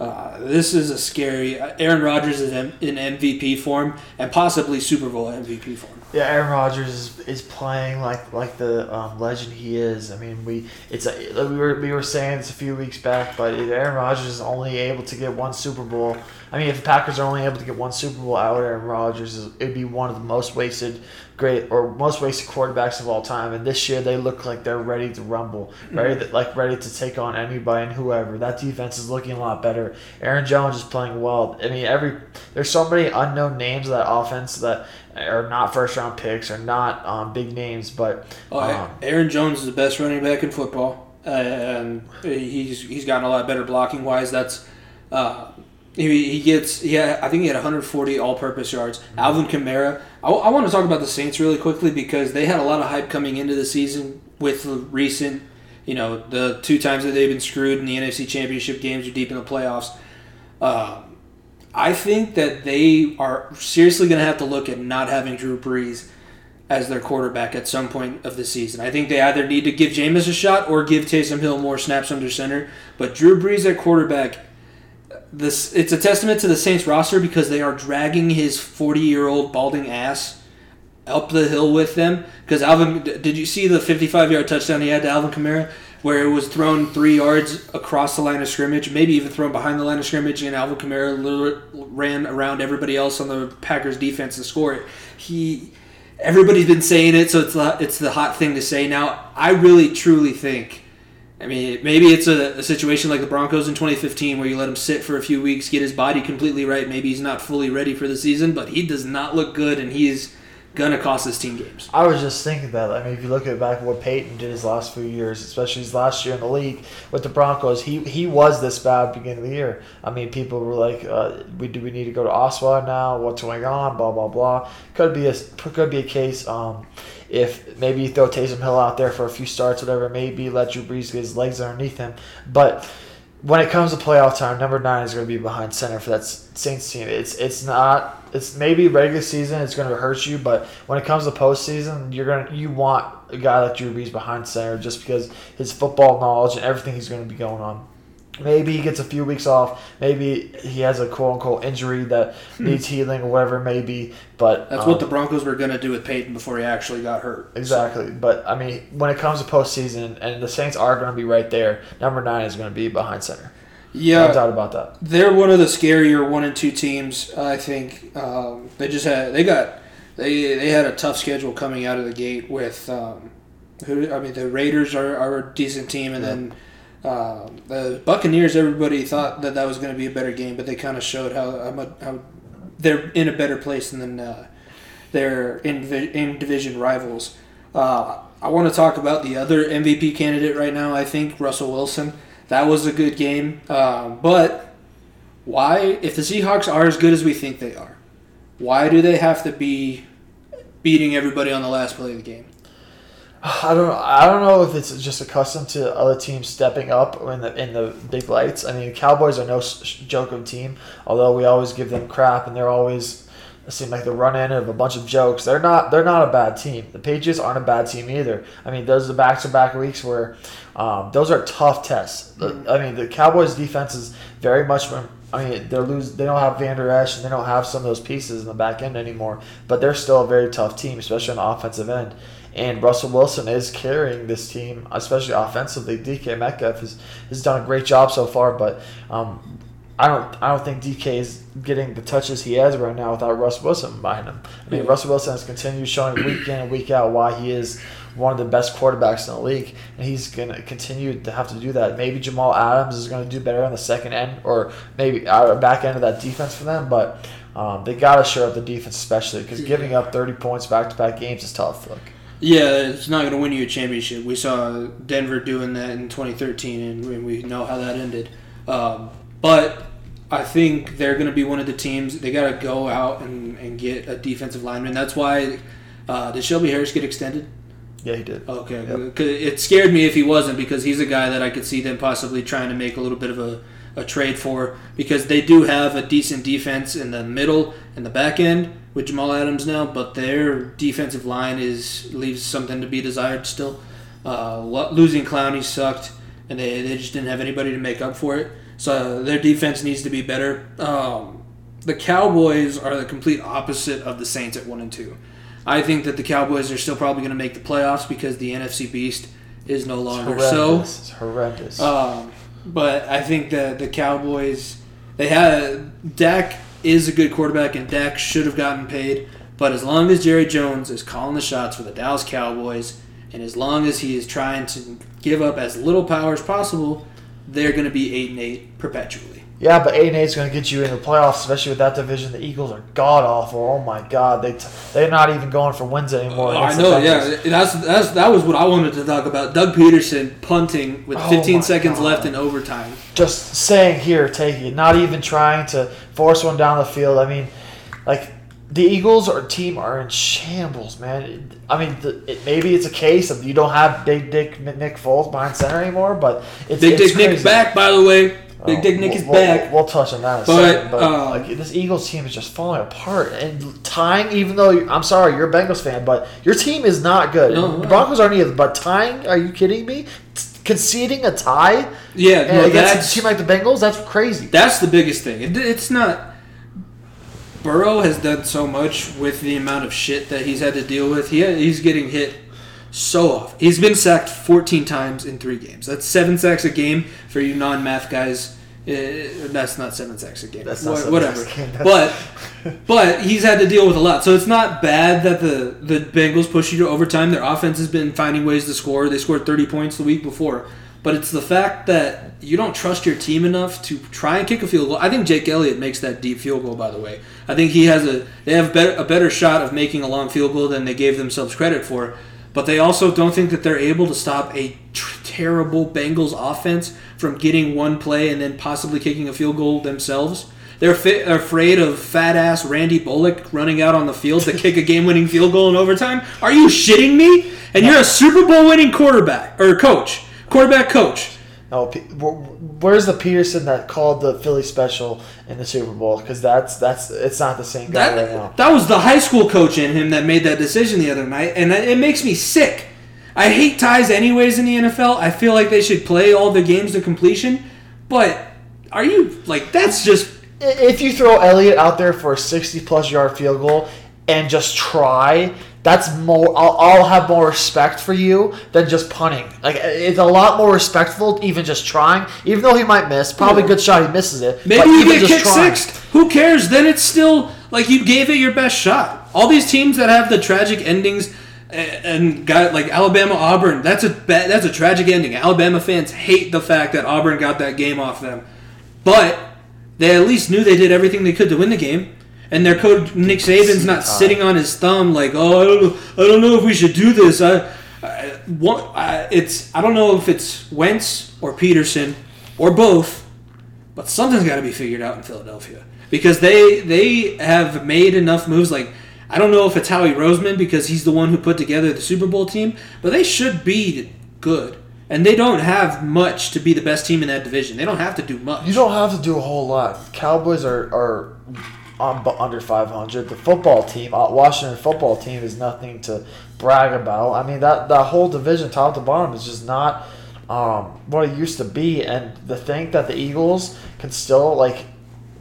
Uh, this is a scary. Aaron Rodgers is in M V P form and possibly Super Bowl M V P form. Yeah, Aaron Rodgers is, is playing like like the um, legend he is. I mean, we it's a, we were we were saying this a few weeks back, but Aaron Rodgers is only able to get one Super Bowl. I mean, if the Packers are only able to get one Super Bowl out of Aaron Rodgers, it would be one of the most wasted great or most wasted quarterbacks of all time. And this year, they look like they're ready to rumble, ready to, like ready to take on anybody and whoever. That defense is looking a lot better. Aaron Jones is playing well. I mean, every there's so many unknown names of that offense that are not first round picks, are not um, big names, but um, oh, Aaron Jones is the best running back in football, uh, and he's he's gotten a lot better blocking wise. That's uh, He he gets yeah. I think he had one hundred forty all-purpose yards. Alvin Kamara. I, I want to talk about the Saints really quickly because they had a lot of hype coming into the season with the recent, you know, the two times that they've been screwed in the N F C Championship games or deep in the playoffs. Uh, I think that they are seriously going to have to look at not having Drew Brees as their quarterback at some point of the season. I think they either need to give Jameis a shot or give Taysom Hill more snaps under center. But Drew Brees at quarterback, this it's a testament to the Saints roster because they are dragging his forty-year-old balding ass up the hill with them. Because Alvin, did you see the fifty-five-yard touchdown he had to Alvin Kamara, where it was thrown three yards across the line of scrimmage, maybe even thrown behind the line of scrimmage, and Alvin Kamara ran around everybody else on the Packers defense to score it. He, everybody's been saying it, so it's the, it's the hot thing to say now. I really, truly think, I mean, maybe it's a, a situation like the Broncos in twenty fifteen where you let him sit for a few weeks, get his body completely right. Maybe he's not fully ready for the season, but he does not look good, and he's going to cost his team games. I was just thinking that. I mean, if you look at back what Peyton did his last few years, especially his last year in the league with the Broncos, he he was this bad at the beginning of the year. I mean, people were like, uh, "We do we need to go to Oswald now? What's going on? Blah blah blah." Could be a could be a case. Um, if maybe you throw Taysom Hill out there for a few starts, whatever it may be, let Drew Brees get his legs underneath him, but. When it comes to playoff time, number nine is going to be behind center for that Saints team. It's it's not it's maybe regular season it's going to hurt you, but when it comes to postseason, you're going to, you want a guy like Drew Brees behind center just because his football knowledge and everything he's going to be going on. Maybe he gets a few weeks off. Maybe he has a quote-unquote injury that needs healing or whatever it may be. But, That's um, what the Broncos were going to do with Peyton before he actually got hurt. Exactly. So. But, I mean, when it comes to postseason, and the Saints are going to be right there, number nine is going to be behind center. Yeah. No doubt about that. They're one of the scarier one and two teams, I think. Um, they just had – they got they, – they had a tough schedule coming out of the gate with um, – who I mean, the Raiders are, are a decent team, and yeah. then – Uh, the Buccaneers, everybody thought that that was going to be a better game, but they kind of showed how, how, how they're in a better place than uh, their in-division in rivals. Uh, I want to talk about the other M V P candidate right now, I think, Russell Wilson. That was a good game. Uh, but why, if the Seahawks are as good as we think they are, why do they have to be beating everybody on the last play of the game? I don't. I don't know if it's just accustomed to other teams stepping up in the in the big lights. I mean, the Cowboys are no joke of a team. Although we always give them crap, and they're always seem like the run in of a bunch of jokes. They're not. They're not a bad team. The Patriots aren't a bad team either. I mean, those are back to back weeks where um, those are tough tests. I mean, the Cowboys' defense is very much. I mean, they're lose. They don't have Van Der Esch, and they don't have some of those pieces in the back end anymore. But they're still a very tough team, especially on the offensive end. And Russell Wilson is carrying this team, especially offensively. D K Metcalf has, has done a great job so far, but um, I don't I don't think D K is getting the touches he has right now without Russell Wilson behind him. I mean, Russell Wilson has continued showing week in and week out why he is one of the best quarterbacks in the league, and he's going to continue to have to do that. Maybe Jamal Adams is going to do better on the second end or maybe our back end of that defense for them, but um, they got to shore up the defense especially because giving up thirty points back-to-back games is tough. Look. Yeah, it's not going to win you a championship. We saw Denver doing that in twenty thirteen, and we know how that ended. Um, but I think they're going to be one of the teams. They got to go out and, and get a defensive lineman. That's why uh, – did Shelby Harris get extended? Yeah, he did. Okay. Yep. It scared me if he wasn't because he's a guy that I could see them possibly trying to make a little bit of a, a trade for because they do have a decent defense in the middle and the back end. With Jamal Adams now, but their defensive line is leaves something to be desired still. Uh, losing Clowney sucked, and they, they just didn't have anybody to make up for it. So their defense needs to be better. Um, the Cowboys are the complete opposite of the Saints at one and two. I think that the Cowboys are still probably going to make the playoffs because the N F C Beast is no longer it's horrendous. so. It's horrendous. Um, but I think that the Cowboys, they had Dak. Is a good quarterback, and Dak should have gotten paid. But as long as Jerry Jones is calling the shots for the Dallas Cowboys, and as long as he is trying to give up as little power as possible, they're going to be eight and eight perpetually. Yeah, but eight and eight is going to get you in the playoffs, especially with that division. The Eagles are god awful. Oh my God, they t- they're not even going for wins anymore. Oh, I know. Yeah, that's that's that was what I wanted to talk about. Doug Peterson punting with fifteen oh seconds God. left in overtime. Just saying, here, take it. Not even trying to force one down the field. I mean, like the Eagles or team are in shambles, man. I mean, the, it, maybe it's a case of you don't have Big Dick Nick Foles behind center anymore, but it's Big it's Dick crazy. Nick back, by the way. Big oh, Dick Nick we'll, is back. We'll, we'll touch on that in a but, second. But um, like, this Eagles team is just falling apart. And tying, even though, I'm sorry, you're a Bengals fan, but your team is not good. No, the Broncos aren't either. But tying, are you kidding me? Conceding a tie yeah, no, against a team like the Bengals, that's crazy. That's the biggest thing. It, it's not... Burrow has done so much with the amount of shit that he's had to deal with. He He's getting hit so often. He's been sacked fourteen times in three games. That's seven sacks a game for you non-math guys. Uh, that's not seven sacks a game. That's not Wh- Whatever. Game. But but he's had to deal with a lot. So it's not bad that the, the Bengals push you to overtime. Their offense has been finding ways to score. They scored thirty points the week before. But it's the fact that you don't trust your team enough to try and kick a field goal. I think Jake Elliott makes that deep field goal, by the way. I think he has a they have better, a better shot of making a long field goal than they gave themselves credit for. But they also don't think that they're able to stop a tr- terrible Bengals offense from getting one play and then possibly kicking a field goal themselves. They're fi- afraid of fat-ass Randy Bullock running out on the field to kick a game-winning field goal in overtime. Are you shitting me? And you're a Super Bowl-winning quarterback or coach. Quarterback coach. No, where's the Peterson that called the Philly special in the Super Bowl? Because that's that's it's not the same guy that, right now. That was the high school coach in him that made that decision the other night, and it makes me sick. I hate ties anyways in the N F L. I feel like they should play all the games to completion. But are you like that's just if you throw Elliott out there for a sixty-plus yard field goal and just try. That's more. I'll, I'll have more respect for you than just punting. Like it's a lot more respectful, even just trying. Even though he might miss, probably a good shot. He misses it. Maybe you get kicked sixth. Who cares? Then it's still like you gave it your best shot. All these teams that have the tragic endings and, and got like Alabama, Auburn. That's a that's a tragic ending. Alabama fans hate the fact that Auburn got that game off them, but they at least knew they did everything they could to win the game. And their coach, Nick Saban's not sitting on his thumb like, oh, I don't know, I don't know if we should do this. I, I, what, I, it's, I don't know if it's Wentz or Peterson or both, but something's got to be figured out in Philadelphia. Because they they have made enough moves. Like I don't know if it's Howie Roseman because he's the one who put together the Super Bowl team, but they should be good. And they don't have much to be the best team in that division. They don't have to do much. You don't have to do a whole lot. Cowboys are... are... under five hundred. The football team, Washington football team, is nothing to brag about. I mean, that, that whole division, top to bottom, is just not um, what it used to be. And the thing that the Eagles can still like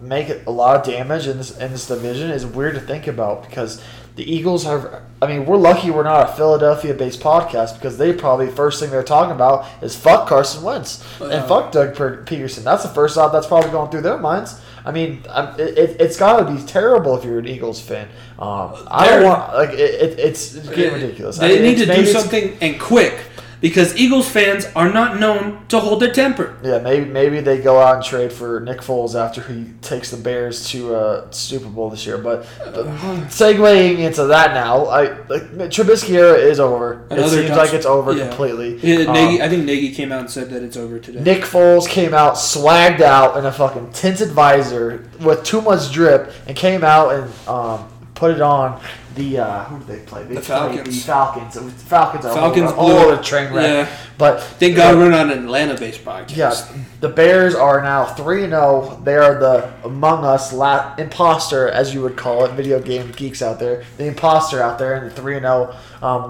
make a lot of damage in this in this division is weird to think about because the Eagles have. I mean, we're lucky we're not a Philadelphia-based podcast because they probably first thing they're talking about is fuck Carson Wentz and uh, fuck Doug Peterson. That's the first thought that's probably going through their minds. I mean, it, it's got to be terrible if you're an Eagles fan. Um, I don't want like it, it, it's getting ridiculous. They I mean, need to do something and quick because Eagles fans are not known to hold their temper. Yeah, maybe maybe they go out and trade for Nick Foles after he takes the Bears to uh, Super Bowl this year. But, but segueing into that now, I like, Trubisky era is over. Another it seems touch. like it's over yeah. completely. Yeah, Nagy, um, I think Nagy came out and said that it's over today. Nick Foles came out, swagged out in a fucking tinted visor with too much drip, and came out and um, put it on. The uh, who did they play? They the Falcons. The Falcons. Falcons are Falcons all over the train wreck. Yeah. But thank God we're not an Atlanta-based podcast. Yes, yeah, the Bears are now three and zero. They are the among us la- imposter, as you would call it, video game geeks out there. The imposter out there in the three and zero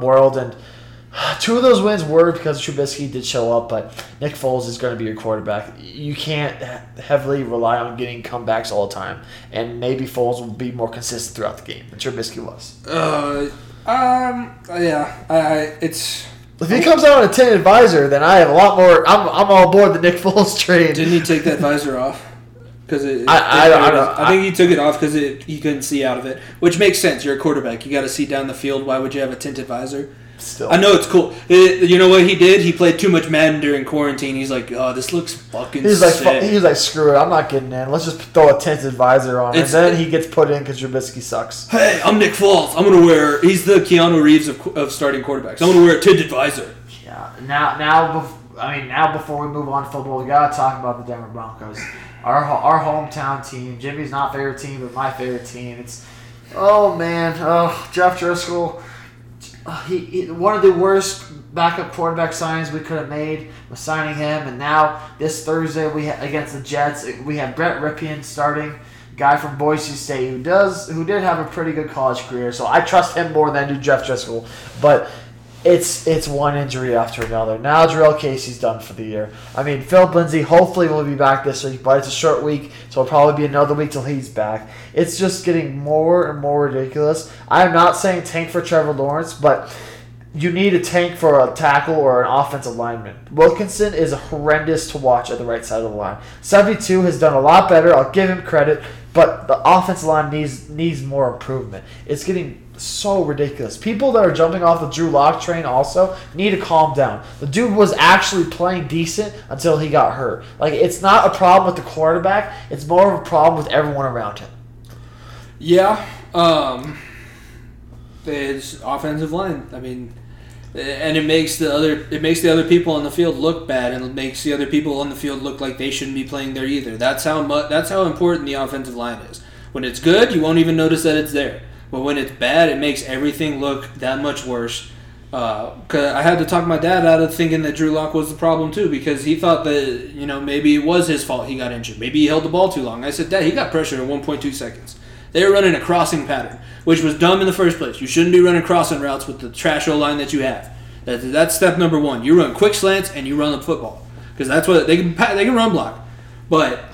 world, and two of those wins were because Trubisky did show up. But Nick Foles is going to be your quarterback. You can't heavily rely on getting comebacks all the time, and maybe Foles will be more consistent throughout the game than Trubisky was. Uh, um, yeah, I it's. If he comes out on a tinted visor, then I have a lot more. I'm I'm all aboard the Nick Foles train. Didn't he take that visor off? Because it, it, I, it, I, I, it was, I think he took it off because he couldn't see out of it, which makes sense. You're a quarterback. You got to see down the field. Why would you have a tinted visor? Still. I know it's cool. It, you know what he did? He played too much Madden during quarantine. He's like, oh, this looks fucking he's sick. Like, he's like, screw it. I'm not getting in. Let's just throw a tinted visor on. It's, and then he gets put in because Trubisky sucks. Hey, I'm Nick Foles. I'm going to wear – he's the Keanu Reeves of, of starting quarterbacks. I'm going to wear a tinted visor. Yeah. Now, now, I mean, now before we move on to football, we got to talk about the Denver Broncos. Our, our hometown team. Jimmy's not favorite team, but my favorite team. It's – oh, man. Oh, Jeff Driskel. uh, he, he one of the worst backup quarterback signings we could have made was signing him. And now this Thursday we ha- against the Jets, we have Brett Rypien starting, guy from Boise State who does who did have a pretty good college career. So I trust him more than I do Jeff Driskel. But it's it's one injury after another. Now Jarrell Casey's done for the year. I mean, Philip Lindsay hopefully will be back this week, but it's a short week, so it'll probably be another week till he's back. It's just getting more and more ridiculous. I'm not saying tank for Trevor Lawrence, but you need a tank for a tackle or an offensive lineman. Wilkinson is horrendous to watch at the right side of the line. seventy-two has done a lot better. I'll give him credit, but the offensive line needs needs more improvement. It's getting so ridiculous. People that are jumping off the Drew Lock train also need to calm down. The dude was actually playing decent until he got hurt. Like, it's not a problem with the quarterback. It's more of a problem with everyone around him. Yeah. Um, it's offensive line. I mean, and it makes the other it makes the other people on the field look bad, and it makes the other people on the field look like they shouldn't be playing there either. That's how mu- that's how important the offensive line is. When it's good, you won't even notice that it's there. But when it's bad, it makes everything look that much worse. Uh, cause I had to talk my dad out of thinking that Drew Lock was the problem too, because he thought that, you know, maybe it was his fault he got injured. Maybe he held the ball too long. I said, Dad, he got pressure in one point two seconds. They were running a crossing pattern, which was dumb in the first place. You shouldn't be running crossing routes with the trash O-line that you have. That, that's step number one. You run quick slants and you run the football, because that's what they can. They can run block, but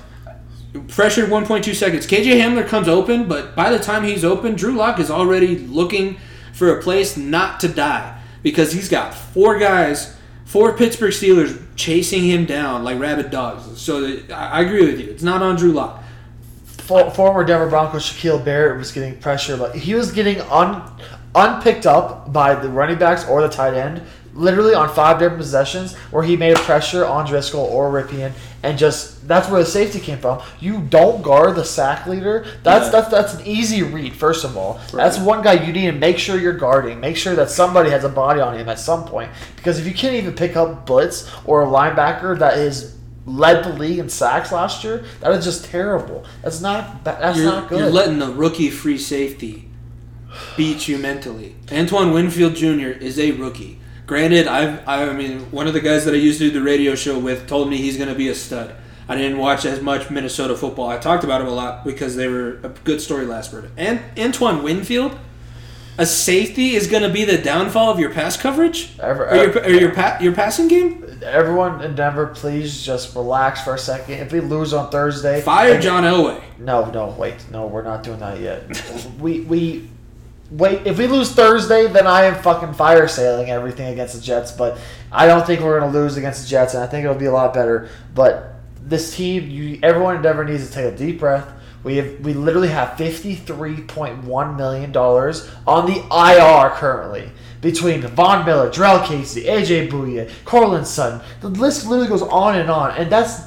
pressured one point two seconds. K J Hamler comes open, but by the time he's open, Drew Lock is already looking for a place not to die, because he's got four guys, four Pittsburgh Steelers chasing him down like rabid dogs. So I agree with you. It's not on Drew Lock. For, former Denver Broncos Shaquille Barrett was getting pressure. Like, he was getting un, unpicked up by the running backs or the tight end, literally on five different possessions where he made a pressure on Driskel or Rypien, and just that's where the safety came from. You don't guard the sack leader. That's yeah. that's that's an easy read, first of all. Right. That's one guy you need to make sure you're guarding. Make sure that somebody has a body on him at some point. Because if you can't even pick up blitz or a linebacker that is led the league in sacks last year, that is just terrible. That's not that's you're, not good. You're letting the rookie free safety beat you mentally. Antoine Winfield Junior is a rookie. Granted, I've, I mean, one of the guys that I used to do the radio show with told me he's going to be a stud. I didn't watch as much Minnesota football. I talked about him a lot because they were a good story last year. And Antoine Winfield, a safety is going to be the downfall of your pass coverage? Ever, or your, or your, pa- your passing game? Everyone in Denver, please just relax for a second. If we lose on Thursday... Fire and, John Elway. No, no, wait. No, we're not doing that yet. we... we Wait, if we lose Thursday, then I am fucking fire sailing everything against the Jets. But I don't think we're going to lose against the Jets, and I think it'll be a lot better. But this team, you, everyone in Denver needs to take a deep breath. We have, we literally have fifty-three point one million dollars on the I R currently between Von Miller, Jarrell Casey, A J Bouye, Cortland Sutton. The list literally goes on and on, and that's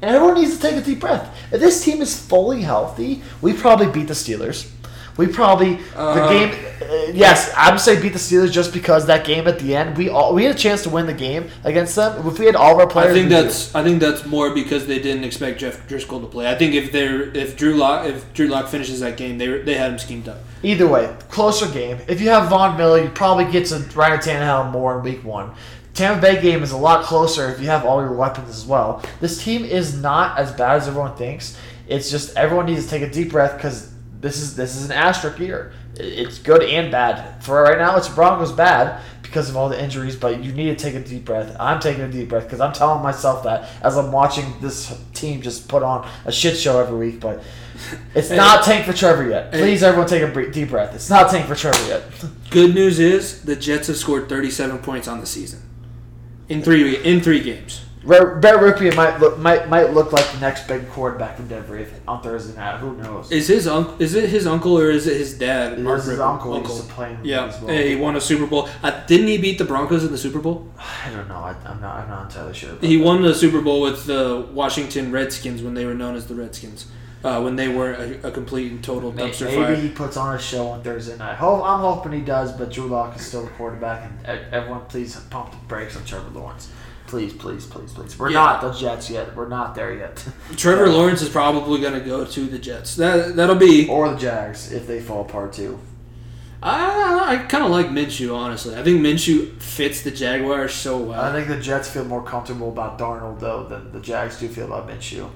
and everyone needs to take a deep breath. If this team is fully healthy, we probably beat the Steelers. We probably uh, the game. Uh, yes, I would say beat the Steelers just because that game at the end we all we had a chance to win the game against them if we had all of our players. I think that's do. I think that's more because they didn't expect Jeff Driskel to play. I think if they if Drew Lock if Drew Lock finishes that game, they they had him schemed up. Either way, closer game. If you have Von Miller, you probably get to Ryan Tannehill more in week one. Tampa Bay game is a lot closer if you have all your weapons as well. This team is not as bad as everyone thinks. It's just everyone needs to take a deep breath because. This is this is an asterisk year. It's good and bad. For right now, it's Broncos bad because of all the injuries, but you need to take a deep breath. I'm taking a deep breath because I'm telling myself that as I'm watching this team just put on a shit show every week. But it's hey, not tank for Trevor yet. Please, hey, everyone, take a deep breath. It's not tank for Trevor yet. Good news is the Jets have scored thirty-seven points on the season in three in three games. Brett Rypien might look might might look like the next big quarterback in Denver on Thursday night. Who knows? Is his uncle? Is it his uncle or is it his dad? It Mark is his uncle. uncle. Used to play yeah, as well. Hey, he won a Super Bowl. Uh, didn't he beat the Broncos in the Super Bowl? I don't know. I, I'm not. I'm not entirely sure. He that. won the Super Bowl with the Washington Redskins when they were known as the Redskins. Uh, when they were a, a complete and total dumpster maybe fire. Maybe he puts on a show on Thursday night. Hope, I'm hoping he does, but Drew Lock is still the quarterback, and everyone, please pump the brakes on Trevor Lawrence. Please, please, please, please. We're yeah. not the Jets yet. We're not there yet. Trevor Lawrence is probably going to go to the Jets. That, that'll be... Or the Jags, if they fall apart, too. I, I kind of like Minshew, honestly. I think Minshew fits the Jaguars so well. I think the Jets feel more comfortable about Darnold, though, than the Jags do feel about Minshew.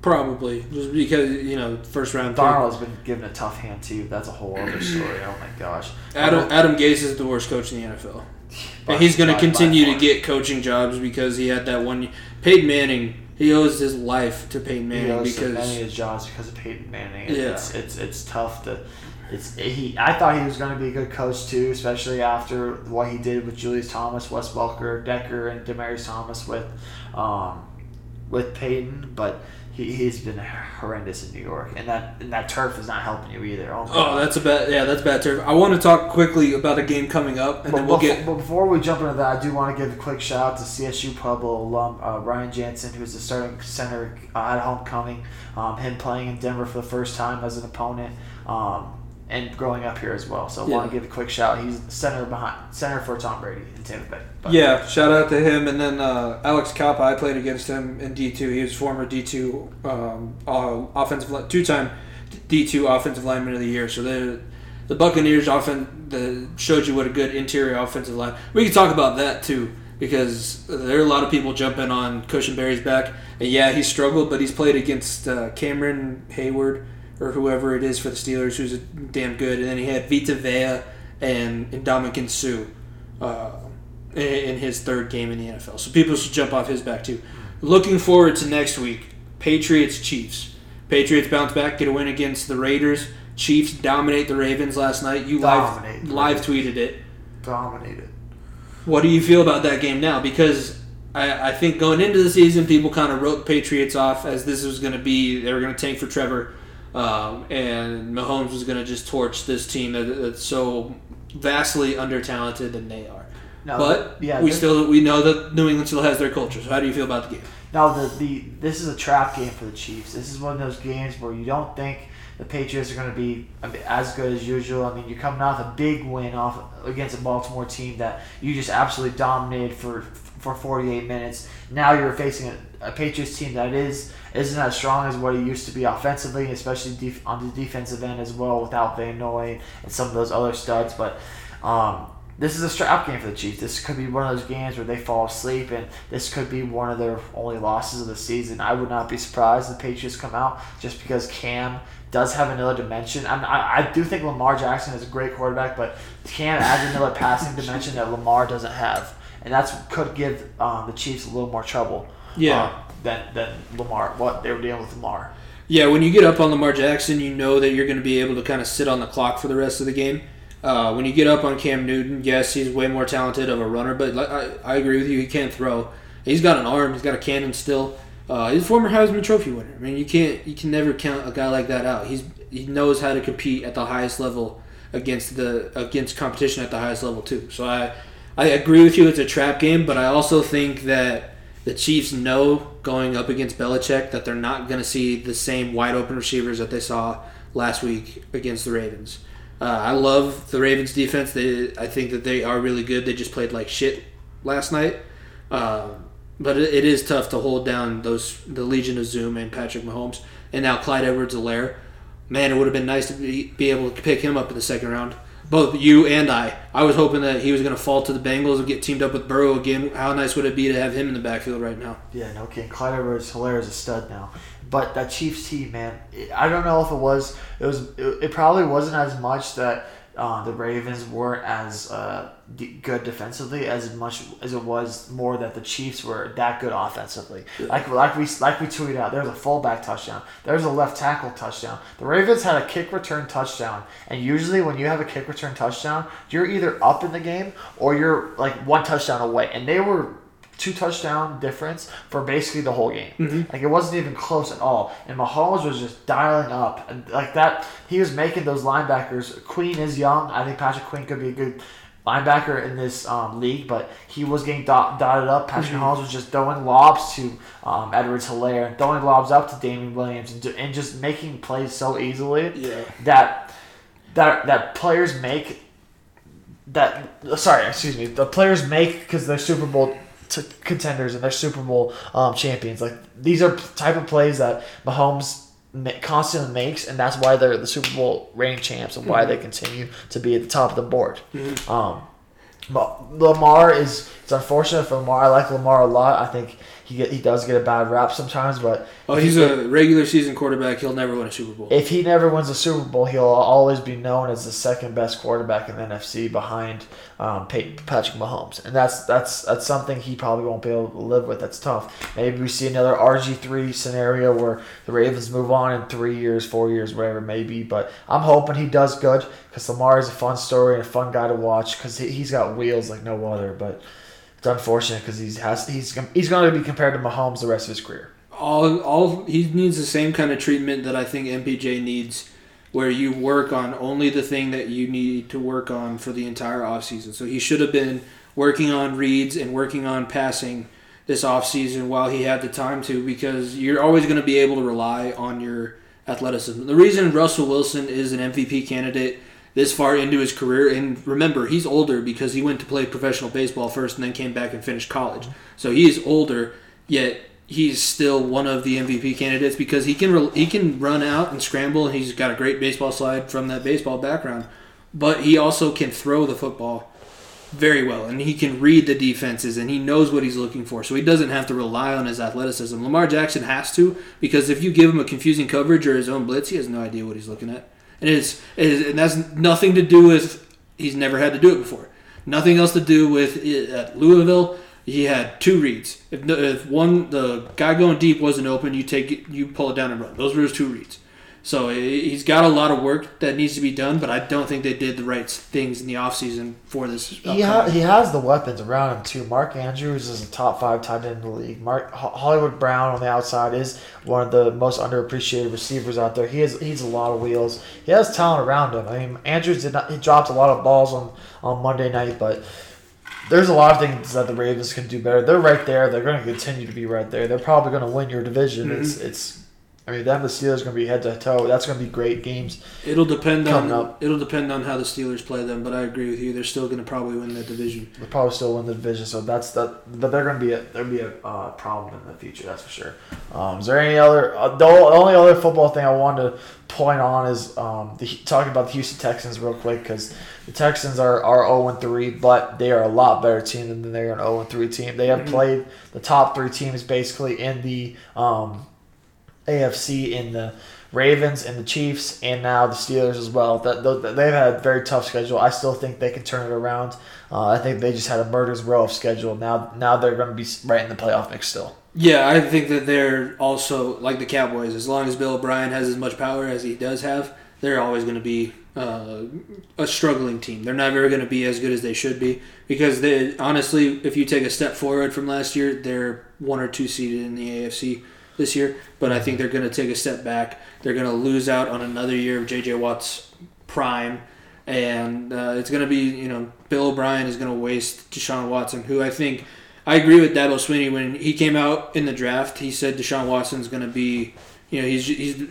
Probably. Just because, you know, first round pick. Darnold's been given a tough hand, too. That's a whole other story. Oh, my gosh. Adam gonna, Adam Gase is the worst coach in the N F L. By, and he's going to continue to get coaching jobs because he had that one. Peyton Manning, he owes his life to Peyton Manning. He owes because, many of his jobs because of Peyton Manning. And yeah. It's, it's, it's tough to... It's, he. I thought he was going to be a good coach, too, especially after what he did with Julius Thomas, Wes Welker, Decker, and Demaryius Thomas with um, with Peyton. But he, he's been horrendous in New York. And that and that turf is not helping you either. Oh, oh that's a bad – yeah, that's bad turf. I want to talk quickly about a game coming up, and but, then we'll but, get – But before we jump into that, I do want to give a quick shout-out to C S U Pueblo alum uh, Ryan Jansen, who's the starting center at homecoming, um, him playing in Denver for the first time as an opponent. Um And growing up here as well, so I yeah. want to give a quick shout. He's center behind, center for Tom Brady in Tampa Bay. But yeah, shout out to him. And then uh, Alex Coppa, I played against him in D two. He was former D two um, uh, offensive, two-time D two offensive lineman of the year. So the the Buccaneers often the, showed you what a good interior offensive line. We can talk about that too, because there are a lot of people jumping on Cushenberry's back. And yeah, he struggled, but he's played against uh, Cameron Hayward, or whoever it is for the Steelers, who's damn good. And then he had Vita Vea and Ndamukong Suh uh, in his third game in the N F L. So people should jump off his back, too. Looking forward to next week, Patriots-Chiefs. Patriots bounce back, get a win against the Raiders. Chiefs dominate the Ravens last night. You live, live tweeted it. Dominated. What do you feel about that game now? Because... I, I think going into the season, people kind of wrote Patriots off as this was going to be, they were going to tank for Trevor, um, and Mahomes was going to just torch this team that, that's so vastly under-talented than they are. No, but yeah, we still we know that New England still has their culture, so how do you feel about the game? Now, the, the, this is a trap game for the Chiefs. This is one of those games where you don't think the Patriots are going to be as good as usual. I mean, you're coming off a big win off against a Baltimore team that you just absolutely dominated for for forty-eight minutes. Now you're facing a, a Patriots team that is, isn't as strong as what it used to be offensively, especially def- on the defensive end as well without Van Noy and some of those other studs. But um, this is a strap game for the Chiefs. This could be one of those games where they fall asleep, and this could be one of their only losses of the season. I would not be surprised if the Patriots come out just because Cam does have another dimension. I, mean, I I do think Lamar Jackson is a great quarterback, but Cam adds another passing dimension that Lamar doesn't have. And that's could give um, the Chiefs a little more trouble yeah. uh, than than Lamar, what they were dealing with Lamar. Yeah, when you get up on Lamar Jackson, you know that you're going to be able to kind of sit on the clock for the rest of the game. Uh, when you get up on Cam Newton, yes, he's way more talented of a runner, but I, I agree with you, he can't throw. He's got an arm, he's got a cannon still. Uh, he's a former Heisman Trophy winner. I mean, you can't, you can never count a guy like that out. He's he knows how to compete at the highest level against the against competition at the highest level too. So I. I agree with you, it's a trap game, but I also think that the Chiefs know going up against Belichick that they're not going to see the same wide-open receivers that they saw last week against the Ravens. Uh, I love the Ravens' defense. They, I think that they are really good. They just played like shit last night. Uh, but it, it is tough to hold down those the Legion of Zoom and Patrick Mahomes. And now Clyde Edwards-Helaire. Man, it would have been nice to be, be able to pick him up in the second round. Both you and I. I was hoping that he was going to fall to the Bengals and get teamed up with Burrow again. How nice would it be to have him in the backfield right now? Yeah, no kidding. Clyde Edwards-Helaire is a stud now. But that Chiefs team, man, I don't know if it was. It was. It probably wasn't as much that uh, the Ravens weren't as uh, good defensively as much as it was more that the Chiefs were that good offensively. Yeah. Like like we like we tweeted out, there's a fullback touchdown. There's a left tackle touchdown. The Ravens had a kick return touchdown. And usually when you have a kick return touchdown, you're either up in the game or you're like one touchdown away. And they were two touchdown difference for basically the whole game. Mm-hmm. Like it wasn't even close at all. And Mahomes was just dialing up. And like that, he was making those linebackers. Queen is young. I think Patrick Queen could be a good linebacker in this um, league, but he was getting dot- dotted up. Patrick Mahomes mm-hmm. was just throwing lobs to um, Edwards-Helaire, throwing lobs up to Damien Williams, and, do- and just making plays so easily yeah. that that that players make that. Sorry, excuse me. The players make because they're Super Bowl t- contenders and they're Super Bowl um, champions. Like these are type of plays that Mahomes constantly makes, and that's why they're the Super Bowl reigning champs and why mm-hmm. they continue to be at the top of the board. Mm-hmm. Um, but Lamar is it's unfortunate for Lamar. I like Lamar a lot. I think he get, he does get a bad rap sometimes, but oh, he's he, a regular season quarterback. He'll never win a Super Bowl. If he never wins a Super Bowl, he'll always be known as the second best quarterback in the N F C behind um, Patrick Mahomes, and that's that's that's something he probably won't be able to live with. That's tough. Maybe we see another R G three scenario where the Ravens move on in three years, four years, whatever it may be. But I'm hoping he does good because Lamar is a fun story and a fun guy to watch because he, he's got wheels like no other, but. It's unfortunate because he's has he's he's going to be compared to Mahomes the rest of his career. All all he needs the same kind of treatment that I think M P J needs, where you work on only the thing that you need to work on for the entire offseason. So he should have been working on reads and working on passing this offseason while he had the time to, because you're always going to be able to rely on your athleticism. The reason Russell Wilson is an M V P candidate this far into his career, and remember, he's older because he went to play professional baseball first and then came back and finished college. So he is older, yet he's still one of the M V P candidates because he can he can run out and scramble, and he's got a great baseball slide from that baseball background. But he also can throw the football very well, and he can read the defenses, and he knows what he's looking for, so he doesn't have to rely on his athleticism. Lamar Jackson has to, because if you give him a confusing coverage or his own blitz, he has no idea what he's looking at. And it's, it's and that's nothing to do with he's never had to do it before. Nothing else to do with it. At Louisville, he had two reads. If, if one the guy going deep wasn't open, you take it, you pull it down and run. Those were his two reads. So he's got a lot of work that needs to be done, but I don't think they did the right things in the offseason for this. He, ha- he has the weapons around him, too. Mark Andrews is a top-five tight end in the league. Mark Hollywood Brown on the outside is one of the most underappreciated receivers out there. He has, he's a lot of wheels. He has talent around him. I mean, Andrews did not, he dropped a lot of balls on, on Monday night, but there's a lot of things that the Ravens can do better. They're right there. They're going to continue to be right there. They're probably going to win your division. Mm-hmm. It's it's. I mean, them the Steelers are going to be head to toe. That's going to be great games. It'll depend on up. it'll depend on how the Steelers play them, but I agree with you. They're still going to probably win that division. They'll probably still win the division, so that's that. But they're going to be a there'll be a uh, problem in the future. That's for sure. Um, is there any other? Uh, the only other football thing I wanted to point on is um, the, talking about the Houston Texans real quick, because the Texans are are oh and three, but they are a lot better team than they're an oh and three team. They have mm-hmm. played the top three teams basically in the. Um, A F C in the Ravens and the Chiefs and now the Steelers as well. They've had a very tough schedule. I still think they can turn it around. Uh, I think they just had a murder's row of schedule. Now now they're going to be right in the playoff mix still. Yeah, I think that they're also, like the Cowboys, as long as Bill O'Brien has as much power as he does have, they're always going to be uh, a struggling team. They're never going to be as good as they should be because, they honestly, if you take a step forward from last year, they're one or two seeded in the A F C this year, but I think they're going to take a step back. They're going to lose out on another year of J J Watt's prime, and uh, it's going to be, you know, Bill O'Brien is going to waste Deshaun Watson, who I think, I agree with Dabo Sweeney. When he came out in the draft, he said Deshaun Watson's going to be, you know, he's, he's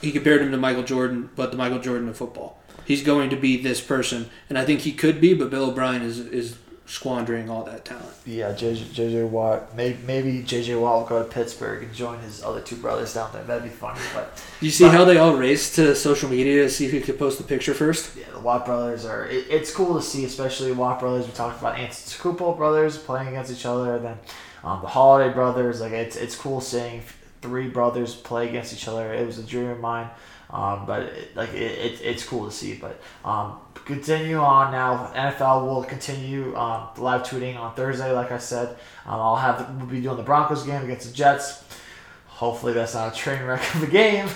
he compared him to Michael Jordan, but the Michael Jordan of football. He's going to be this person, and I think he could be, but Bill O'Brien is is squandering all that talent. Yeah, J J Watt. Maybe, maybe J J Watt will go to Pittsburgh and join his other two brothers down there. That'd be funny. But you see but, how they all raced to social media to see who could post the picture first? Yeah, the Watt brothers are... It, it's cool to see, especially Watt brothers. We talked about Antetokounmpo brothers playing against each other, and then um, the Holiday brothers. Like It's it's cool seeing three brothers play against each other. It was a dream of mine. Um, but it, like it, it, it's cool to see. But um, continue on now. N F L will continue um, live tweeting on Thursday. Like I said, um, I'll have the, we'll be doing the Broncos game against the Jets. Hopefully that's not a train wreck of a game.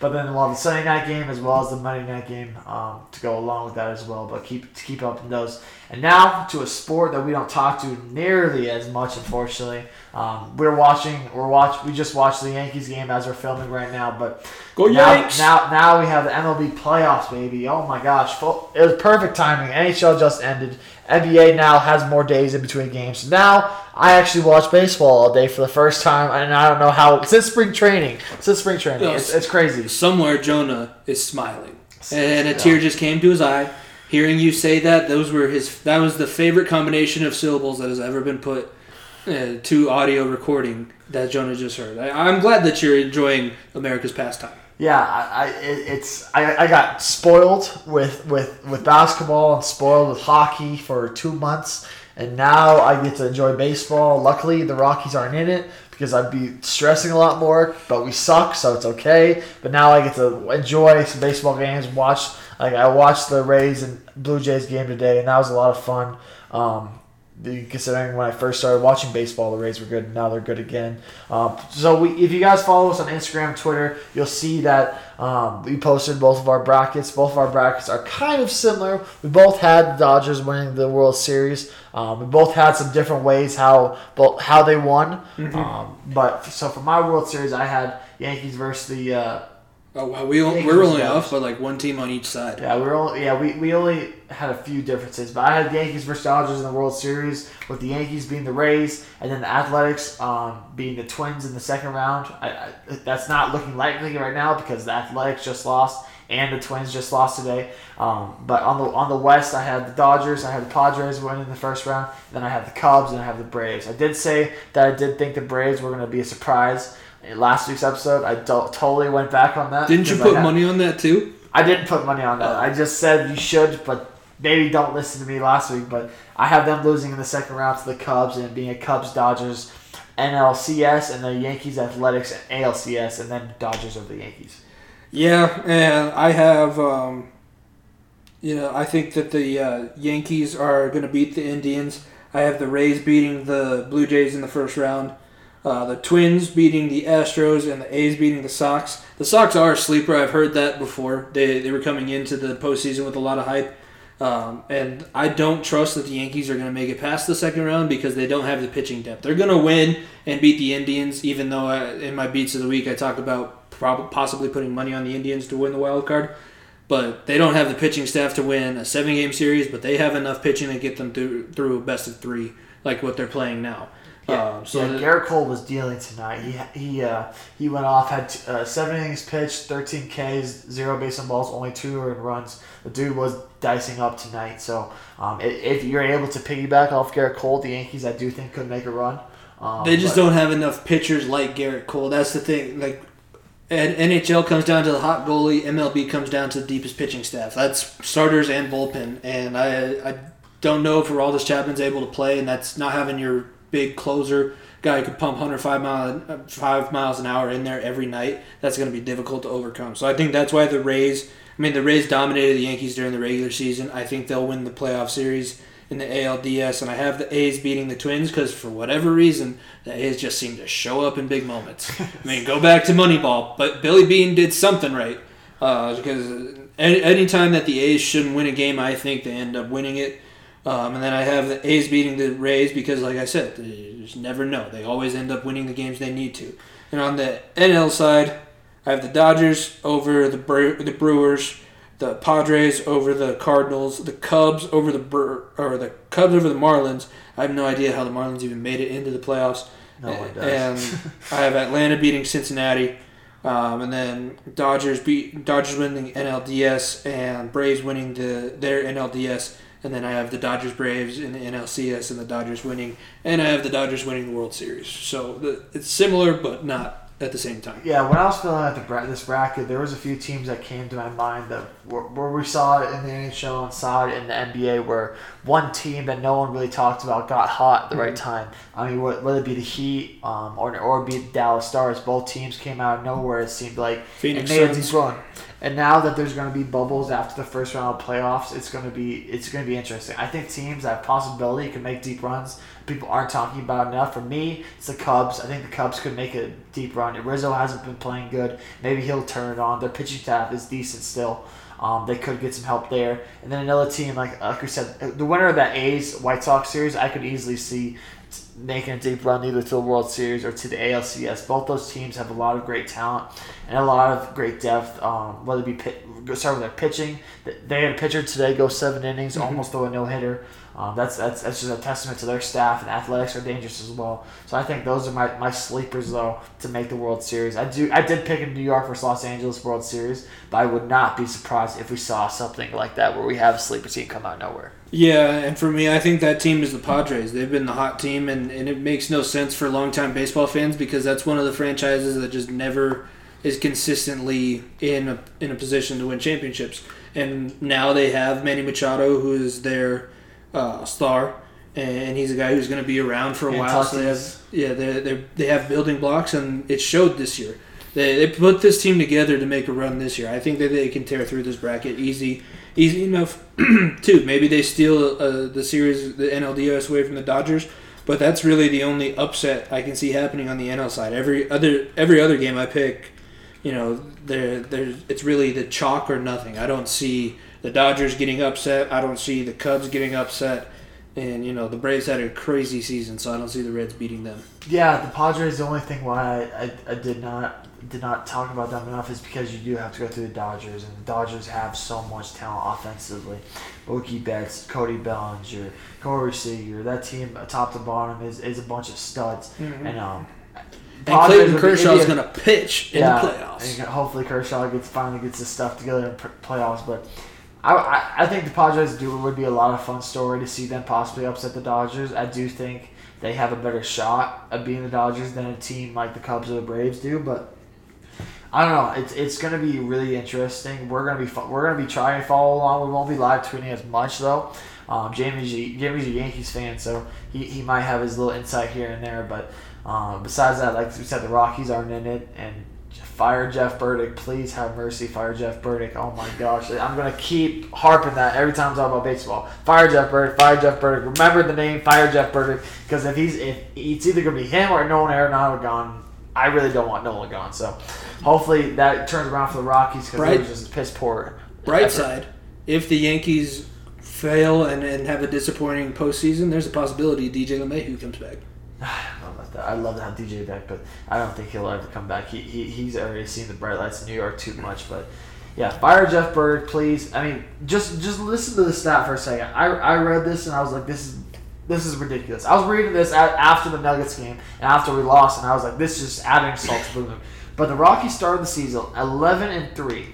But then we'll have the Sunday night game as well as the Monday night game um, to go along with that as well. But keep to keep up with those. And now to a sport that we don't talk to nearly as much, unfortunately. Um, we're watching. We're watch. We just watched the Yankees game as we're filming right now. But go Yanks! Now, now, now we have the M L B playoffs, baby. Oh my gosh, full, it was perfect timing. N H L just ended. N B A now has more days in between games. So now I actually watch baseball all day for the first time, and I don't know how since spring training. Since spring training, no, it's, it's crazy. Somewhere Jonah is smiling, and a tear just came to his eye. Hearing you say that, those were his. That was the favorite combination of syllables that has ever been put. Uh, to audio recording that Jonah just heard. I, I'm glad that you're enjoying America's pastime. Yeah, I, I it's I, I got spoiled with, with, with basketball and spoiled with hockey for two months, and now I get to enjoy baseball. Luckily, the Rockies aren't in it because I'd be stressing a lot more, but we suck, so it's okay. But now I get to enjoy some baseball games. Watch like I watched the Rays and Blue Jays game today, and that was a lot of fun. Um, Considering when I first started watching baseball, the Rays were good, and now they're good again. Um, so we, if you guys follow us on Instagram, Twitter, you'll see that um, we posted both of our brackets. Both of our brackets are kind of similar. We both had the Dodgers winning the World Series. Um, we both had some different ways how how they won. Mm-hmm. Um, but so for my World Series, I had Yankees versus the. Uh, Oh wow, we all, we're only off by like one team on each side. Yeah, we're only yeah we, we only had a few differences, but I had the Yankees versus Dodgers in the World Series, with the Yankees being the Rays, and then the Athletics um, being the Twins in the second round. I, I, that's not looking likely right now because the Athletics just lost and the Twins just lost today. Um, but on the on the West, I had the Dodgers, I had the Padres winning the first round, and then I had the Cubs and I had the Braves. I did say that I did think the Braves were going to be a surprise. Last week's episode, I totally went back on that. Didn't you put money on that too? I didn't put money on that. I just said you should, but maybe don't listen to me last week. But I have them losing in the second round to the Cubs and being a Cubs-Dodgers N L C S and the Yankees-Athletics A L C S, and then Dodgers over the Yankees. Yeah, and I have, um, you know, I think that the uh, Yankees are going to beat the Indians. I have the Rays beating the Blue Jays in the first round. Uh, the Twins beating the Astros and the A's beating the Sox. The Sox are a sleeper. I've heard that before. They they were coming into the postseason with a lot of hype. Um, and I don't trust that the Yankees are going to make it past the second round because they don't have the pitching depth. They're going to win and beat the Indians, even though I, in my Beats of the Week I talked about prob- possibly putting money on the Indians to win the wild card. But they don't have the pitching staff to win a seven-game series, but they have enough pitching to get them through, through a best of three like what they're playing now. Yeah, um, so yeah, Garrett Cole was dealing tonight. He he uh, he went off, had uh, seven innings pitched, thirteen Ks, zero base on balls, only two earned runs. The dude was dicing up tonight. So um, if you're able to piggyback off Garrett Cole, the Yankees I do think could make a run. Um, they just but, don't have enough pitchers like Garrett Cole. That's the thing. Like, and N H L comes down to the hot goalie. M L B comes down to the deepest pitching staff. That's starters and bullpen. And I I don't know if Aroldis Chapman's able to play, and that's not having your big closer guy who could pump one hundred five miles an hour in there every night. That's going to be difficult to overcome. So I think that's why the Rays, I mean, the Rays dominated the Yankees during the regular season. I think they'll win the playoff series in the A L D S. And I have the A's beating the Twins because for whatever reason, the A's just seem to show up in big moments. I mean, go back to Moneyball, but Billy Beane did something right. Uh, because any, any time that the A's shouldn't win a game, I think they end up winning it. Um, and then I have the A's beating the Rays because, like I said, you just never know. They always end up winning the games they need to. And on the N L side, I have the Dodgers over the Bre- the Brewers, the Padres over the Cardinals, the Cubs over the Bre- or the Cubs over the Marlins. I have no idea how the Marlins even made it into the playoffs. No one does. And I have Atlanta beating Cincinnati, um, and then Dodgers beat Dodgers winning the N L D S and Braves winning the their N L D S. And then I have the Dodgers, Braves, and the N L C S, and the Dodgers winning. And I have the Dodgers winning the World Series. So the, it's similar, but not at the same time. Yeah, when I was filling out the bra- this bracket, there was a few teams that came to my mind that were, where we saw it in the N H L side and the N B A, where one team that no one really talked about got hot at the mm-hmm. right time. I mean, whether it be the Heat um, or or be the Dallas Stars, both teams came out of nowhere. It seemed like Phoenix Suns. And now that there's going to be bubbles after the first round of playoffs, it's going to be it's going to be interesting. I think teams that have possibility can make deep runs. People aren't talking about enough. For me, it's the Cubs. I think the Cubs could make a deep run. Rizzo hasn't been playing good. Maybe he'll turn it on. Their pitching staff is decent still. Um, they could get some help there. And then another team, like like we said, the winner of that A's-White Sox series, I could easily see making a deep run either to the World Series or to the A L C S. Both those teams have a lot of great talent and a lot of great depth. Um, whether it be pit, start with their pitching, they had a pitcher today go seven innings, mm-hmm. almost throw a no hitter. Um, that's that's that's just a testament to their staff, and Athletics are dangerous as well. So I think those are my, my sleepers though to make the World Series. I do I did pick in New York versus Los Angeles World Series, but I would not be surprised if we saw something like that where we have a sleeper team come out of nowhere. Yeah, and for me, I think that team is the Padres. They've been the hot team, and, and it makes no sense for longtime baseball fans because that's one of the franchises that just never is consistently in a, in a position to win championships. And now they have Manny Machado, who is their uh, star, and he's a guy who's going to be around for a and while. So they have, yeah, they they they have building blocks, and it showed this year. They they put this team together to make a run this year. I think that they can tear through this bracket easy, easy enough. Too. Maybe they steal uh, the series, the N L D S away from the Dodgers. But that's really the only upset I can see happening on the N L side. Every other every other game I pick, you know, there there it's really the chalk or nothing. I don't see the Dodgers getting upset. I don't see the Cubs getting upset. And, you know, the Braves had a crazy season, so I don't see the Reds beating them. Yeah, the Padres, the only thing why I, I, I did not did not talk about them enough is because you do have to go through the Dodgers, and the Dodgers have so much talent offensively. Mookie Betts, Cody Bellinger, Corey Seager, that team top to bottom is, is a bunch of studs. Mm-hmm. And um, and Clayton Kershaw's going to pitch in yeah, the playoffs. And hopefully Kershaw gets finally gets his stuff together in playoffs, but... I I think the Padres do would be a lot of fun story to see them possibly upset the Dodgers. I do think they have a better shot of being the Dodgers than a team like the Cubs or the Braves do. But I don't know. It's it's going to be really interesting. We're going to be we're going to be trying to follow along. We won't be live tweeting as much though. Um, Jamie's Jamie's a Yankees fan, so he, he might have his little insight here and there. But um, besides that, like we said, the Rockies aren't in it and. Fire Jeff Burdick. Please have mercy. Fire Jeff Burdick. Oh, my gosh. I'm going to keep harping that every time I'm talking about baseball. Fire Jeff Burdick. Fire Jeff Burdick. Remember the name Fire Jeff Burdick because if he's if it's either going to be him or Nolan Arenado gone, I really don't want Nolan gone. So hopefully that turns around for the Rockies because they were just piss poor. Bright effort. Side, if the Yankees fail and, and have a disappointing postseason, there's a possibility D J LeMahieu comes back. I love to have D J back, but I don't think he'll ever come back. He, he He's already seen the bright lights in New York too much. But, yeah, fire Jeff Burdick, please. I mean, just just listen to the stat for a second. I I read this, and I was like, this is this is ridiculous. I was reading this at, after the Nuggets game and after we lost, and I was like, this is just adding salt to the wound. But the Rockies started the season eleven and three.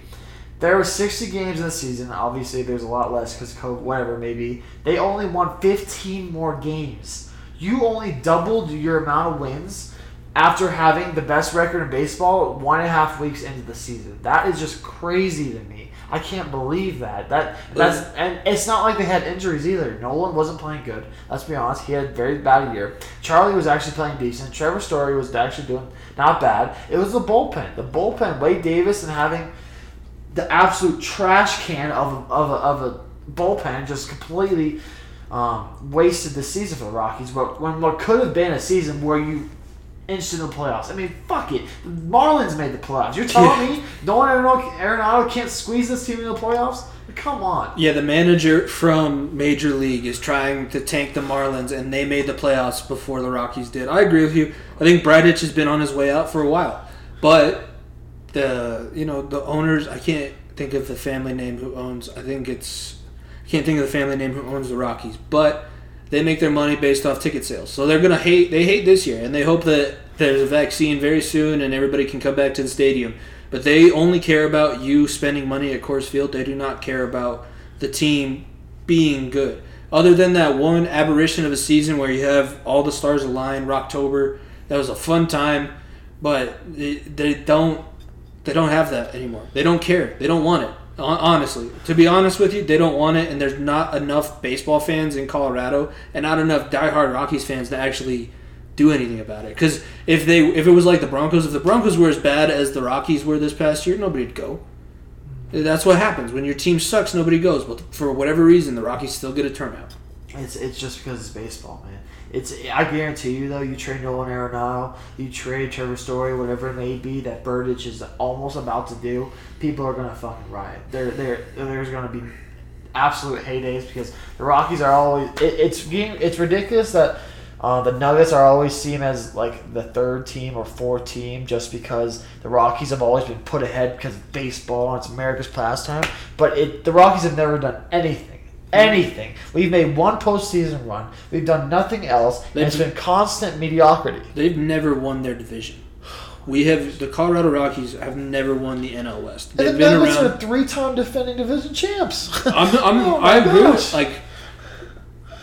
There were sixty games in the season. Obviously, there's a lot less because COVID, whatever it may be. They only won fifteen more games. You only doubled your amount of wins after having the best record in baseball one and a half weeks into the season. That is just crazy to me. I can't believe that. That that's and it's not like they had injuries either. Nolan wasn't playing good. Let's be honest. He had a very bad year. Charlie was actually playing decent. Trevor Story was actually doing not bad. It was the bullpen. The bullpen. Wade Davis and having the absolute trash can of a, of a, of a bullpen just completely. Um, wasted the season for the Rockies, but when what could have been a season where you inched in the playoffs. I mean, fuck it. The Marlins made the playoffs. You're telling me Nolan Arenado can't squeeze this team in the playoffs? Come on. Yeah, the manager from Major League is trying to tank the Marlins, and they made the playoffs before the Rockies did. I agree with you. I think Bradich has been on his way out for a while, but the you know the owners. I can't think of the family name who owns. I think it's. Can't think of the family name who owns the Rockies, but they make their money based off ticket sales. So they're gonna hate. They hate this year, and they hope that there's a vaccine very soon and everybody can come back to the stadium. But they only care about you spending money at Coors Field. They do not care about the team being good. Other than that one aberration of a season where you have all the stars aligned, Rocktober, that was a fun time. But they, they don't. They don't have that anymore. They don't care. They don't want it. Honestly, to be honest with you, they don't want it, and there's not enough baseball fans in Colorado and not enough diehard Rockies fans to actually do anything about it. Because if they, if it was like the Broncos, if the Broncos were as bad as the Rockies were this past year, nobody'd go. That's what happens. When your team sucks, nobody goes. But for whatever reason, the Rockies still get a turnout. It's it's just because it's baseball, man. It's I guarantee you though, you trade Nolan Arenado, you trade Trevor Story, whatever it may be that Burdich is almost about to do. People are gonna fucking riot. There there there's gonna be absolute heydays because the Rockies are always. It, it's it's ridiculous that uh, the Nuggets are always seen as like the third team or fourth team just because the Rockies have always been put ahead because of baseball and it's America's pastime. But it the Rockies have never done anything. Anything. We've made one postseason run. We've done nothing else. And it's been constant mediocrity. They've never won their division. We have the Colorado Rockies have never won the N L West. They've and the been Nuggets around. Are three-time defending division champs. I'm, I'm, oh I agree with like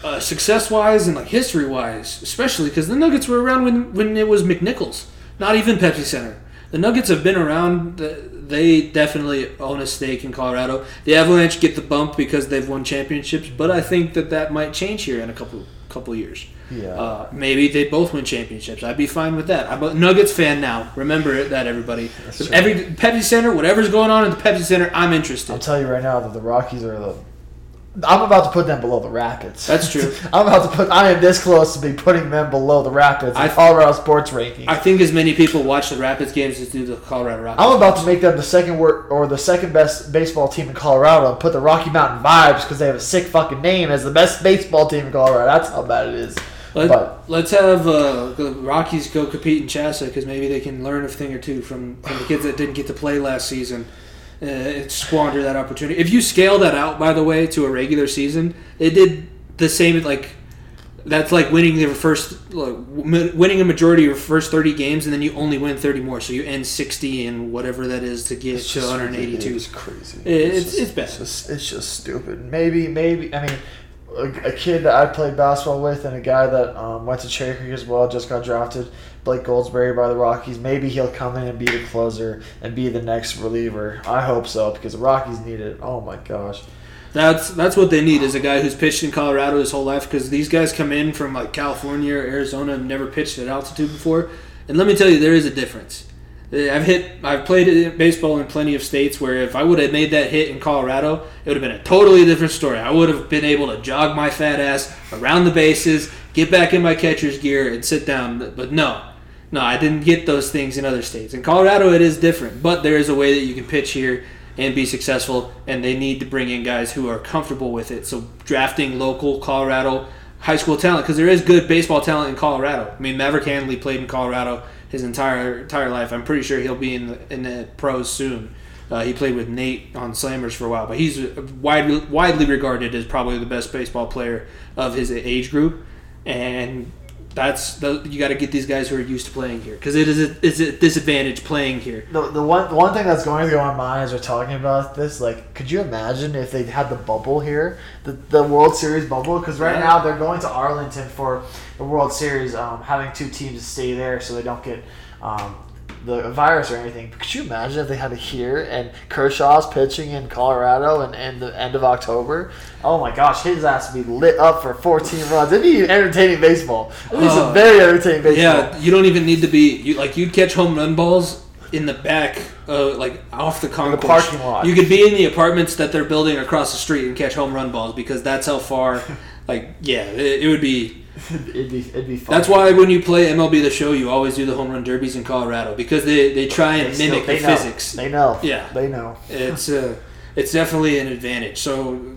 uh, success-wise and like history-wise, especially because the Nuggets were around when when it was McNichols, not even Pepsi Center. the Nuggets have been around. They definitely own a stake in Colorado. The Avalanche get the bump because they've won championships, but I think that that might change here in a couple couple years. Yeah. Uh, maybe they both win championships. I'd be fine with that. I'm a Nuggets fan now. Remember that, everybody. That's Every right. Pepsi Center, whatever's going on at the Pepsi Center, I'm interested. I'll tell you right now that the Rockies are the... I'm about to put them below the Rapids. That's true. I'm about to put. I am this close to be putting them below the Rapids in Colorado sports rankings. I think as many people watch the Rapids games as do the Colorado Rapids. I'm about to make them the second wor- or the second best baseball team in Colorado and put the Rocky Mountain Vibes, because they have a sick fucking name, as the best baseball team in Colorado. That's how bad it is. Let, but, let's have uh, the Rockies go compete in Chassa, because maybe they can learn a thing or two from, from the kids that didn't get to play last season. Uh, squander that opportunity. If you scale that out, by the way, to a regular season, they did the same. Like that's like winning their first, like, winning a majority of your first thirty games, and then you only win thirty more, so you end sixty and whatever that is to get to one hundred eighty-two. It's crazy. It, it's it's, just, it's bad. It's just, it's just stupid. Maybe maybe I mean. A kid that I played basketball with and a guy that um, went to Cherry Creek as well, just got drafted, Blake Goldsberry by the Rockies. Maybe he'll come in and be the closer and be the next reliever. I hope so, because the Rockies need it. Oh, my gosh. That's that's what they need, is a guy who's pitched in Colorado his whole life, because these guys come in from like California or Arizona and never pitched at altitude before. And let me tell you, there is a difference. I've hit. I've played baseball in plenty of states where if I would have made that hit in Colorado, it would have been a totally different story. I would have been able to jog my fat ass around the bases, get back in my catcher's gear, and sit down. But no, no, I didn't get those things in other states. In Colorado, it is different, but there is a way that you can pitch here and be successful, and they need to bring in guys who are comfortable with it. So drafting local Colorado high school talent, because there is good baseball talent in Colorado. I mean, Maverick Handley played in Colorado his entire entire life. I'm pretty sure he'll be in the, in the pros soon. Uh, he played with Nate on Slammers for a while, but he's widely widely regarded as probably the best baseball player of his age group. And that's the, you got to get these guys who are used to playing here, because it is a, it's a disadvantage playing here. The the one the one thing that's going through my mind as we're talking about this, like, could you imagine if they had the bubble here, the the World Series bubble? Because right yeah. now they're going to Arlington for the World Series, um, having two teams stay there so they don't get um, the virus or anything. But could you imagine if they had it here and Kershaw's pitching in Colorado and, and the end of October? Oh my gosh, his ass would be lit up for fourteen runs. It'd be entertaining baseball. It'd be uh, some very entertaining baseball. Yeah, you don't even need to be you, like you'd catch home run balls in the back, uh, like off the concourse. The parking lot. You could be in the apartments that they're building across the street and catch home run balls, because that's how far. Like yeah, it, it would be. it'd be it'd be fun. That's why when you play M L B The Show, you always do the home run derbies in Colorado, because they, they try and they mimic still, they the know. physics. They know. Yeah, they know. It's uh, it's definitely an advantage. So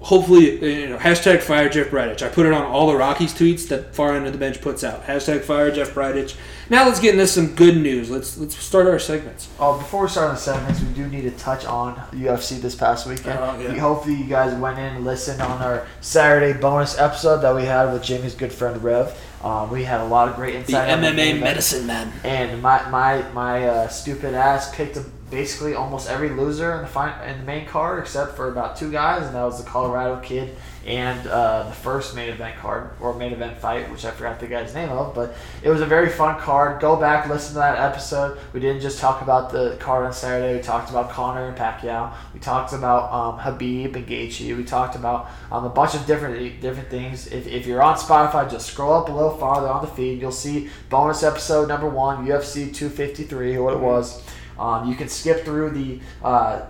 hopefully, you know, hashtag fire Jeff Bridich. I put it on all the Rockies tweets that Far End of the Bench puts out. Hashtag fire Jeff Bridich. Now let's get into some good news. Let's let's start our segments. Uh, before we start on the segments, we do need to touch on U F C this past weekend. Uh, yeah. We, hopefully you guys went in and listened on our Saturday bonus episode that we had with Jimmy's good friend Rev. Um, we had a lot of great insight. The M M A medicine man. And my my my uh, stupid ass picked a. Basically, almost every loser in the fi- in the main card, except for about two guys, and that was the Colorado kid and uh, the first main event card or main event fight, which I forgot the guy's name of. But it was a very fun card. Go back, listen to that episode. We didn't just talk about the card on Saturday. We talked about Conor and Pacquiao. We talked about um, Habib and Gaethje. We talked about um, a bunch of different different things. If if you're on Spotify, just scroll up a little farther on the feed. You'll see bonus episode number one, U F C two fifty-three, what it was. Um, you can skip through the uh,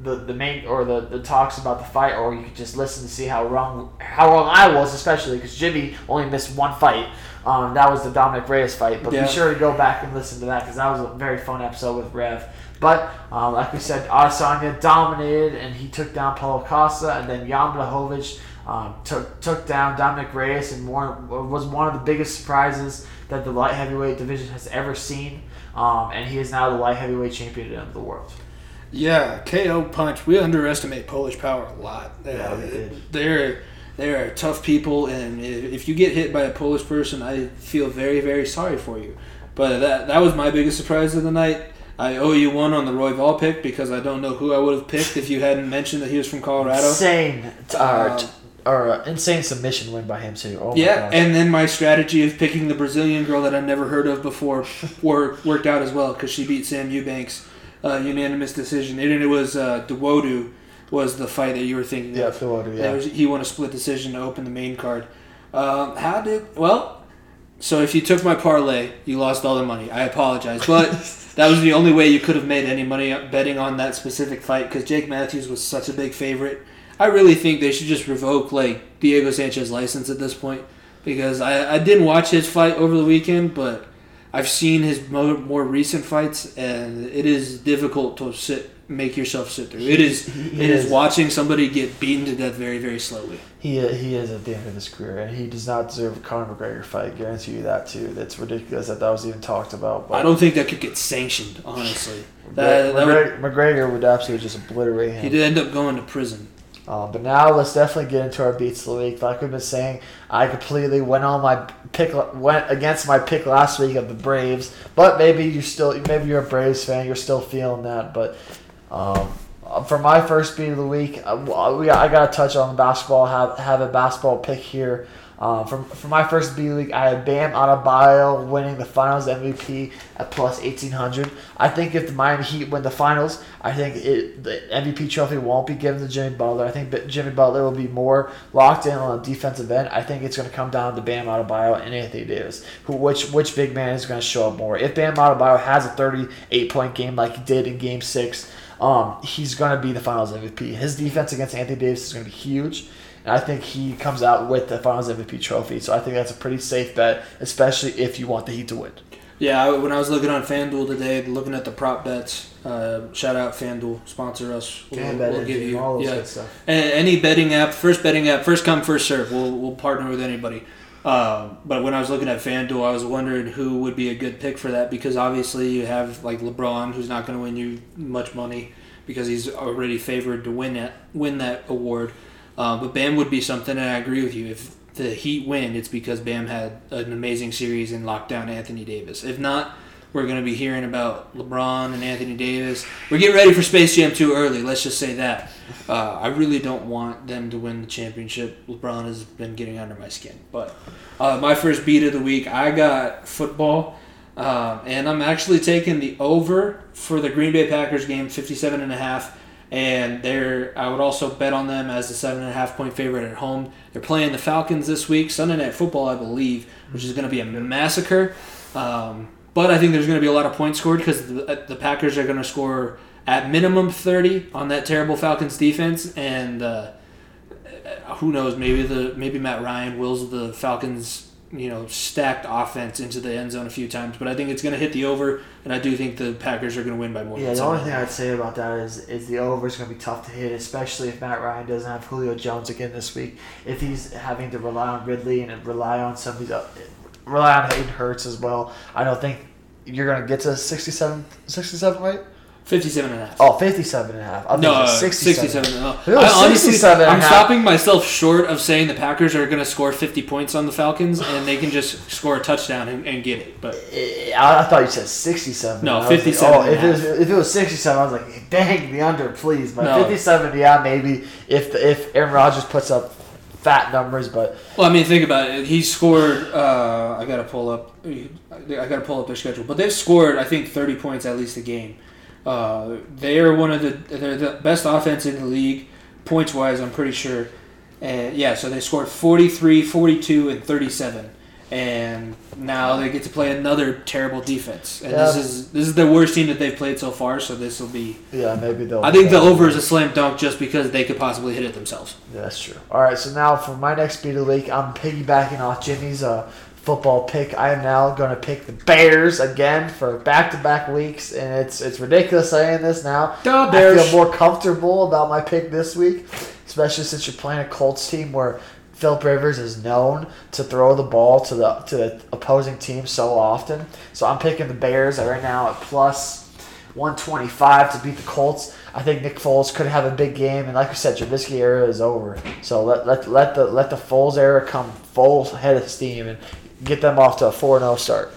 the the main or the, the talks about the fight, or you can just listen to see how wrong how wrong I was, especially because Jimmy only missed one fight. Um, that was the Dominic Reyes fight, but yeah. Be sure to go back and listen to that, because that was a very fun episode with Rev. But um, like we said, Adesanya dominated, and he took down Paulo Costa, and then Jan Blachowicz um, took took down Dominic Reyes, and more, was one of the biggest surprises that the light heavyweight division has ever seen. Um, and he is now the light heavyweight champion of the world. Yeah, K O punch. We underestimate Polish power a lot. Yeah, uh, we did. They're they are tough people, and if you get hit by a Polish person, I feel very very sorry for you. But that that was my biggest surprise of the night. I owe you one on the Royval pick, because I don't know who I would have picked if you hadn't mentioned that he was from Colorado. Insane. Uh, Or uh, insane submission win by him too. Oh yeah, my gosh. And then my strategy of picking the Brazilian girl that I've never heard of before worked out as well because she beat Sam Eubanks, uh, unanimous decision. And it was uh, Duodu was the fight that you were thinking yeah, of. Duodu, yeah, Duodu. He won a split decision to open the main card. Um, how did well? So if you took my parlay, you lost all the money. I apologize, but that was the only way you could have made any money betting on that specific fight because Jake Matthews was such a big favorite. I really think they should just revoke like Diego Sanchez's license at this point because I, I didn't watch his fight over the weekend, but I've seen his more, more recent fights, and it is difficult to sit make yourself sit through. It is he, he it is, is watching somebody get beaten to death very, very slowly. He he is at the end of his career, and he does not deserve a Conor McGregor fight. I guarantee you that too. That's ridiculous that that was even talked about. But I don't think that could get sanctioned, honestly. that, McGregor, that would, McGregor would absolutely just obliterate him. He did end up going to prison. Um, but now let's definitely get into our beats of the week. Like we've been saying, I completely went on my pick, went against my pick last week of the Braves. But maybe you still, maybe you're a Braves fan, you're still feeling that. But um, for my first beat of the week, I, we I gotta touch on basketball. Have have a basketball pick here. Um, for for my first B League, I had Bam Adebayo winning the Finals M V P at plus eighteen hundred. I think if the Miami Heat win the Finals, I think it, the M V P trophy won't be given to Jimmy Butler. I think Jimmy Butler will be more locked in on a defensive end. I think it's going to come down to Bam Adebayo and Anthony Davis, who which which big man is going to show up more. If Bam Adebayo has a thirty-eight point game like he did in Game Six, um, he's going to be the Finals M V P. His defense against Anthony Davis is going to be huge. And I think he comes out with the Finals M V P trophy. So I think that's a pretty safe bet, especially if you want the Heat to win. Yeah, when I was looking on FanDuel today, looking at the prop bets, uh, shout out FanDuel, sponsor us. We'll, we'll, we'll give you all those yeah. good stuff. And any betting app, first betting app, first come, first serve. We'll we'll partner with anybody. Uh, but when I was looking at FanDuel, I was wondering who would be a good pick for that because obviously you have like LeBron, who's not going to win you much money because he's already favored to win that win that award. Uh, but Bam would be something, and I agree with you. If the Heat win, it's because Bam had an amazing series and locked down Anthony Davis. If not, we're going to be hearing about LeBron and Anthony Davis. We're getting ready for Space Jam too early. Let's just say that. Uh, I really don't want them to win the championship. LeBron has been getting under my skin. But uh, my first beat of the week, I got football, uh, and I'm actually taking the over for the Green Bay Packers game, fifty-seven and a half. And they're, I would also bet on them as the seven and a half point favorite at home. They're playing the Falcons this week, Sunday Night Football, I believe, which is going to be a massacre. Um, but I think there's going to be a lot of points scored because the, the Packers are going to score at minimum thirty on that terrible Falcons defense. And uh, who knows? Maybe the maybe Matt Ryan wills the Falcons, you know, stacked offense into the end zone a few times, but I think it's going to hit the over, and I do think the Packers are going to win by more yeah, than the only thing I'd say about that is is the over is going to be tough to hit, especially if Matt Ryan doesn't have Julio Jones again this week. If he's having to rely on Ridley and rely on somebody, rely on Hayden Hurts as well, I don't think you're going to get to sixty-seven, sixty-seven, right? fifty-seven and a half. Oh, fifty-seven and a half. I no, sixty-seven and a half. I honestly, sixty-seven I'm half. stopping myself short of saying the Packers are going to score fifty points on the Falcons and they can just score a touchdown and, and get it. But I, I thought you said sixty-seven. No, fifty-seven. Like, oh, if it, was, if it was sixty-seven, I was like, dang, the under, please. But no. fifty-seven, yeah, maybe if the, if Aaron Rodgers puts up fat numbers, but well, I mean, think about it. He scored. Uh, I got to pull up. I got to pull up their schedule, but they've scored, I think, thirty points at least a game. Uh, they are one of the they're the best offense in the league, points wise. I'm pretty sure, and yeah. So they scored forty-three, forty-two, and thirty-seven, and now they get to play another terrible defense. And yeah. this is this is the worst team that they've played so far. So this will be yeah maybe they'll. I think the over is a slam dunk just because they could possibly hit it themselves. Yeah, that's true. All right, so now for my next beat of the week, I'm piggybacking off Jimmy's uh. football pick. I am now going to pick the Bears again for back-to-back weeks, and it's it's ridiculous saying this now. The Bears. I feel more comfortable about my pick this week, especially since you're playing a Colts team where Philip Rivers is known to throw the ball to the to the opposing team so often. So I'm picking the Bears right now at plus one twenty-five to beat the Colts. I think Nick Foles could have a big game, and like we said, Trubisky era is over. So let let let the let the Foles era come full head of steam and get them off to a four and oh start.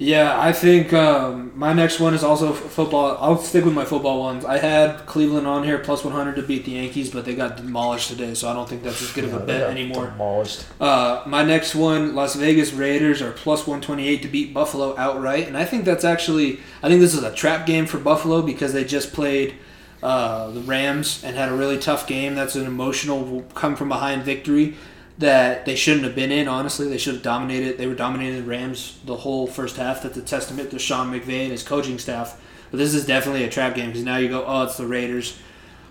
Yeah, I think um, my next one is also f- football. I'll stick with my football ones. I had Cleveland on here, plus one hundred to beat the Yankees, but they got demolished today, so I don't think that's as good yeah, of a bet anymore. Demolished. Uh, my next one, Las Vegas Raiders are plus one twenty-eight to beat Buffalo outright, and I think that's actually, I think this is a trap game for Buffalo because they just played uh, the Rams and had a really tough game. That's an emotional come-from-behind victory that they shouldn't have been in, honestly. They should have dominated. They were dominating the Rams the whole first half. That's a testament to Sean McVay and his coaching staff. But this is definitely a trap game because now you go, oh, it's the Raiders.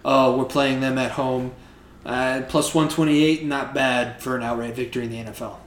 Oh, we're playing them at home. Uh, plus one twenty-eight, not bad for an outright victory in the N F L.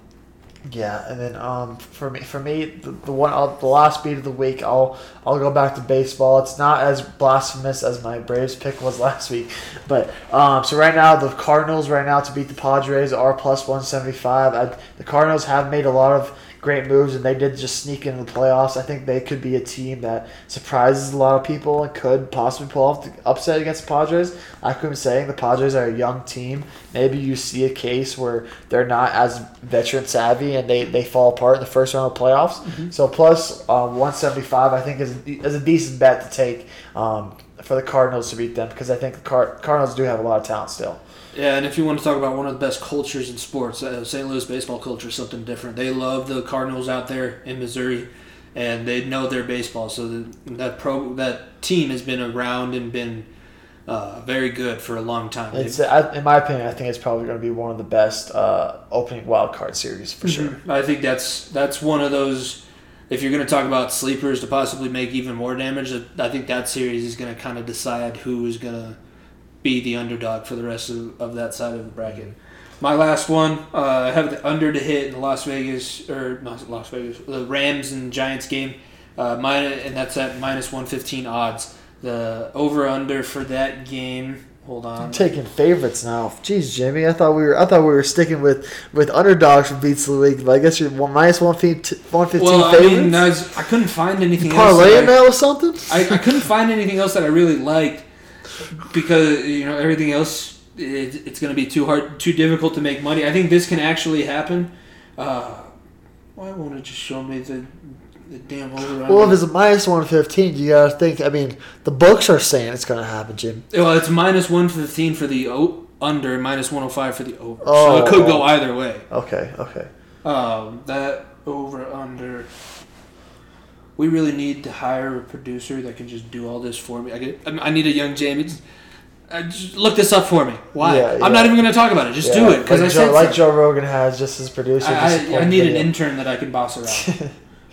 Yeah, and then um, for me, for me, the, the one, I'll, the last beat of the week, I'll I'll go back to baseball. It's not as blasphemous as my Braves pick was last week, but um, so right now the Cardinals right now to beat the Padres are plus one seventy-five. I, the Cardinals have made a lot of great moves, and they did just sneak into the playoffs. I think they could be a team that surprises a lot of people and could possibly pull off the upset against the Padres. Like I'm saying, the Padres are a young team. Maybe you see a case where they're not as veteran savvy and they, they fall apart in the first round of the playoffs. Mm-hmm. So plus uh, one seventy-five, I think, is a, is a decent bet to take um, for the Cardinals to beat them because I think the Car- Cardinals do have a lot of talent still. Yeah, and if you want to talk about one of the best cultures in sports, uh, Saint Louis baseball culture is something different. They love the Cardinals out there in Missouri, and they know their baseball. So the, that pro, that team has been around and been uh, very good for a long time. It's, I, in my opinion, I think it's probably going to be one of the best uh, opening wild card series for mm-hmm. sure. I think that's that's one of those, if you're going to talk about sleepers to possibly make even more damage, I think that series is going to kind of decide who is going to be the underdog for the rest of, of that side of the bracket. My last one, uh, I have the under to hit in the Las Vegas, or not Las Vegas, the Rams and Giants game, uh, minus, and that's at minus one fifteen odds. The over-under for that game, hold on. I'm taking favorites now. Jeez, Jimmy, I thought we were I thought we were sticking with, with underdogs from Beats of the Week, but I guess you're minus one fifteen favorites? Well, I favorites? mean, I, was, I couldn't find anything else. Parlay mail or something? I, I couldn't find anything else that I really liked. Because, you know, everything else, it, it's going to be too hard, too difficult to make money. I think this can actually happen. Uh, why won't it just show me the, the damn over? Well, if it's a minus one fifteen, you got to think, I mean, the books are saying it's going to happen, Jim. Well, it's minus one fifteen for the o- under, minus one oh five for the over. Oh. So it could go either way. Okay, okay. Um, that over, under... We really need to hire a producer that can just do all this for me. I get, I need a young Jamie. Just, uh, just look this up for me. Why? Yeah, yeah. I'm not even going to talk about it. Just yeah. do it. Like, I Joe, like Joe Rogan has just his producer. I, just I, I need video. an intern that I can boss around.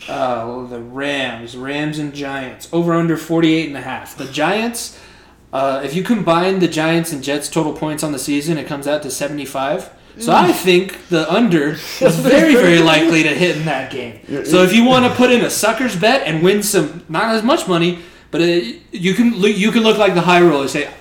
uh, well, the Rams. Rams and Giants. Over under forty-eight and a half. The Giants, uh, if you combine the Giants and Jets' total points on the season, it comes out to seventy-five. So I think the under is very, very likely to hit in that game. So if you want to put in a sucker's bet and win some, not as much money, but it, you can you can look like the high roller. Say,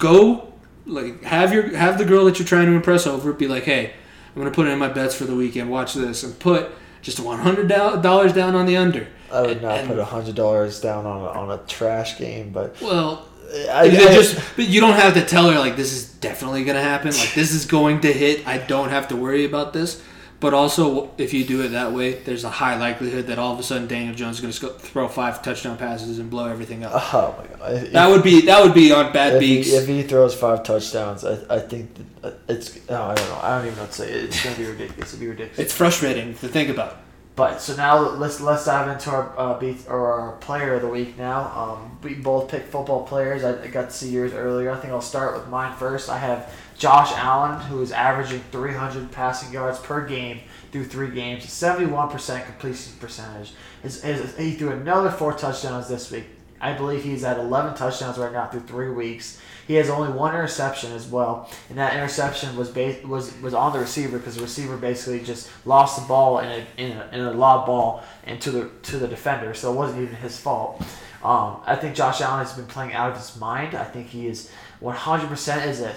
go, like have your have the girl that you're trying to impress over. Be like, hey, I'm gonna put in my bets for the weekend. Watch this and put just one hundred dollars down on the under. I would and, not and, put one hundred dollars down on a, on a trash game, but well. I, I, just, but you don't have to tell her, like, this is definitely going to happen. Like, this is going to hit. I don't have to worry about this. But also, if you do it that way, there's a high likelihood that all of a sudden Daniel Jones is going to throw five touchdown passes and blow everything up. Oh, my God. If, that would be that would be on bad if beaks. He, if he throws five touchdowns, I, I think that it's – no, I don't know. I don't even know what to say. It's going to be ridiculous. It'll be ridiculous. It's frustrating to think about. But so now let's let's dive into our uh, beat or our player of the week now. Um, we both picked football players. I, I got to see yours earlier. I think I'll start with mine first. I have Josh Allen, who is averaging three hundred passing yards per game through three games, seventy-one percent completion percentage. His, his, he threw another four touchdowns this week. I believe he's at eleven touchdowns right now through three weeks. He has only one interception as well, and that interception was bas- was was on the receiver because the receiver basically just lost the ball in a in a, in a lob ball and to the to the defender, so it wasn't even his fault. Um, I think Josh Allen has been playing out of his mind. I think he is one hundred percent is a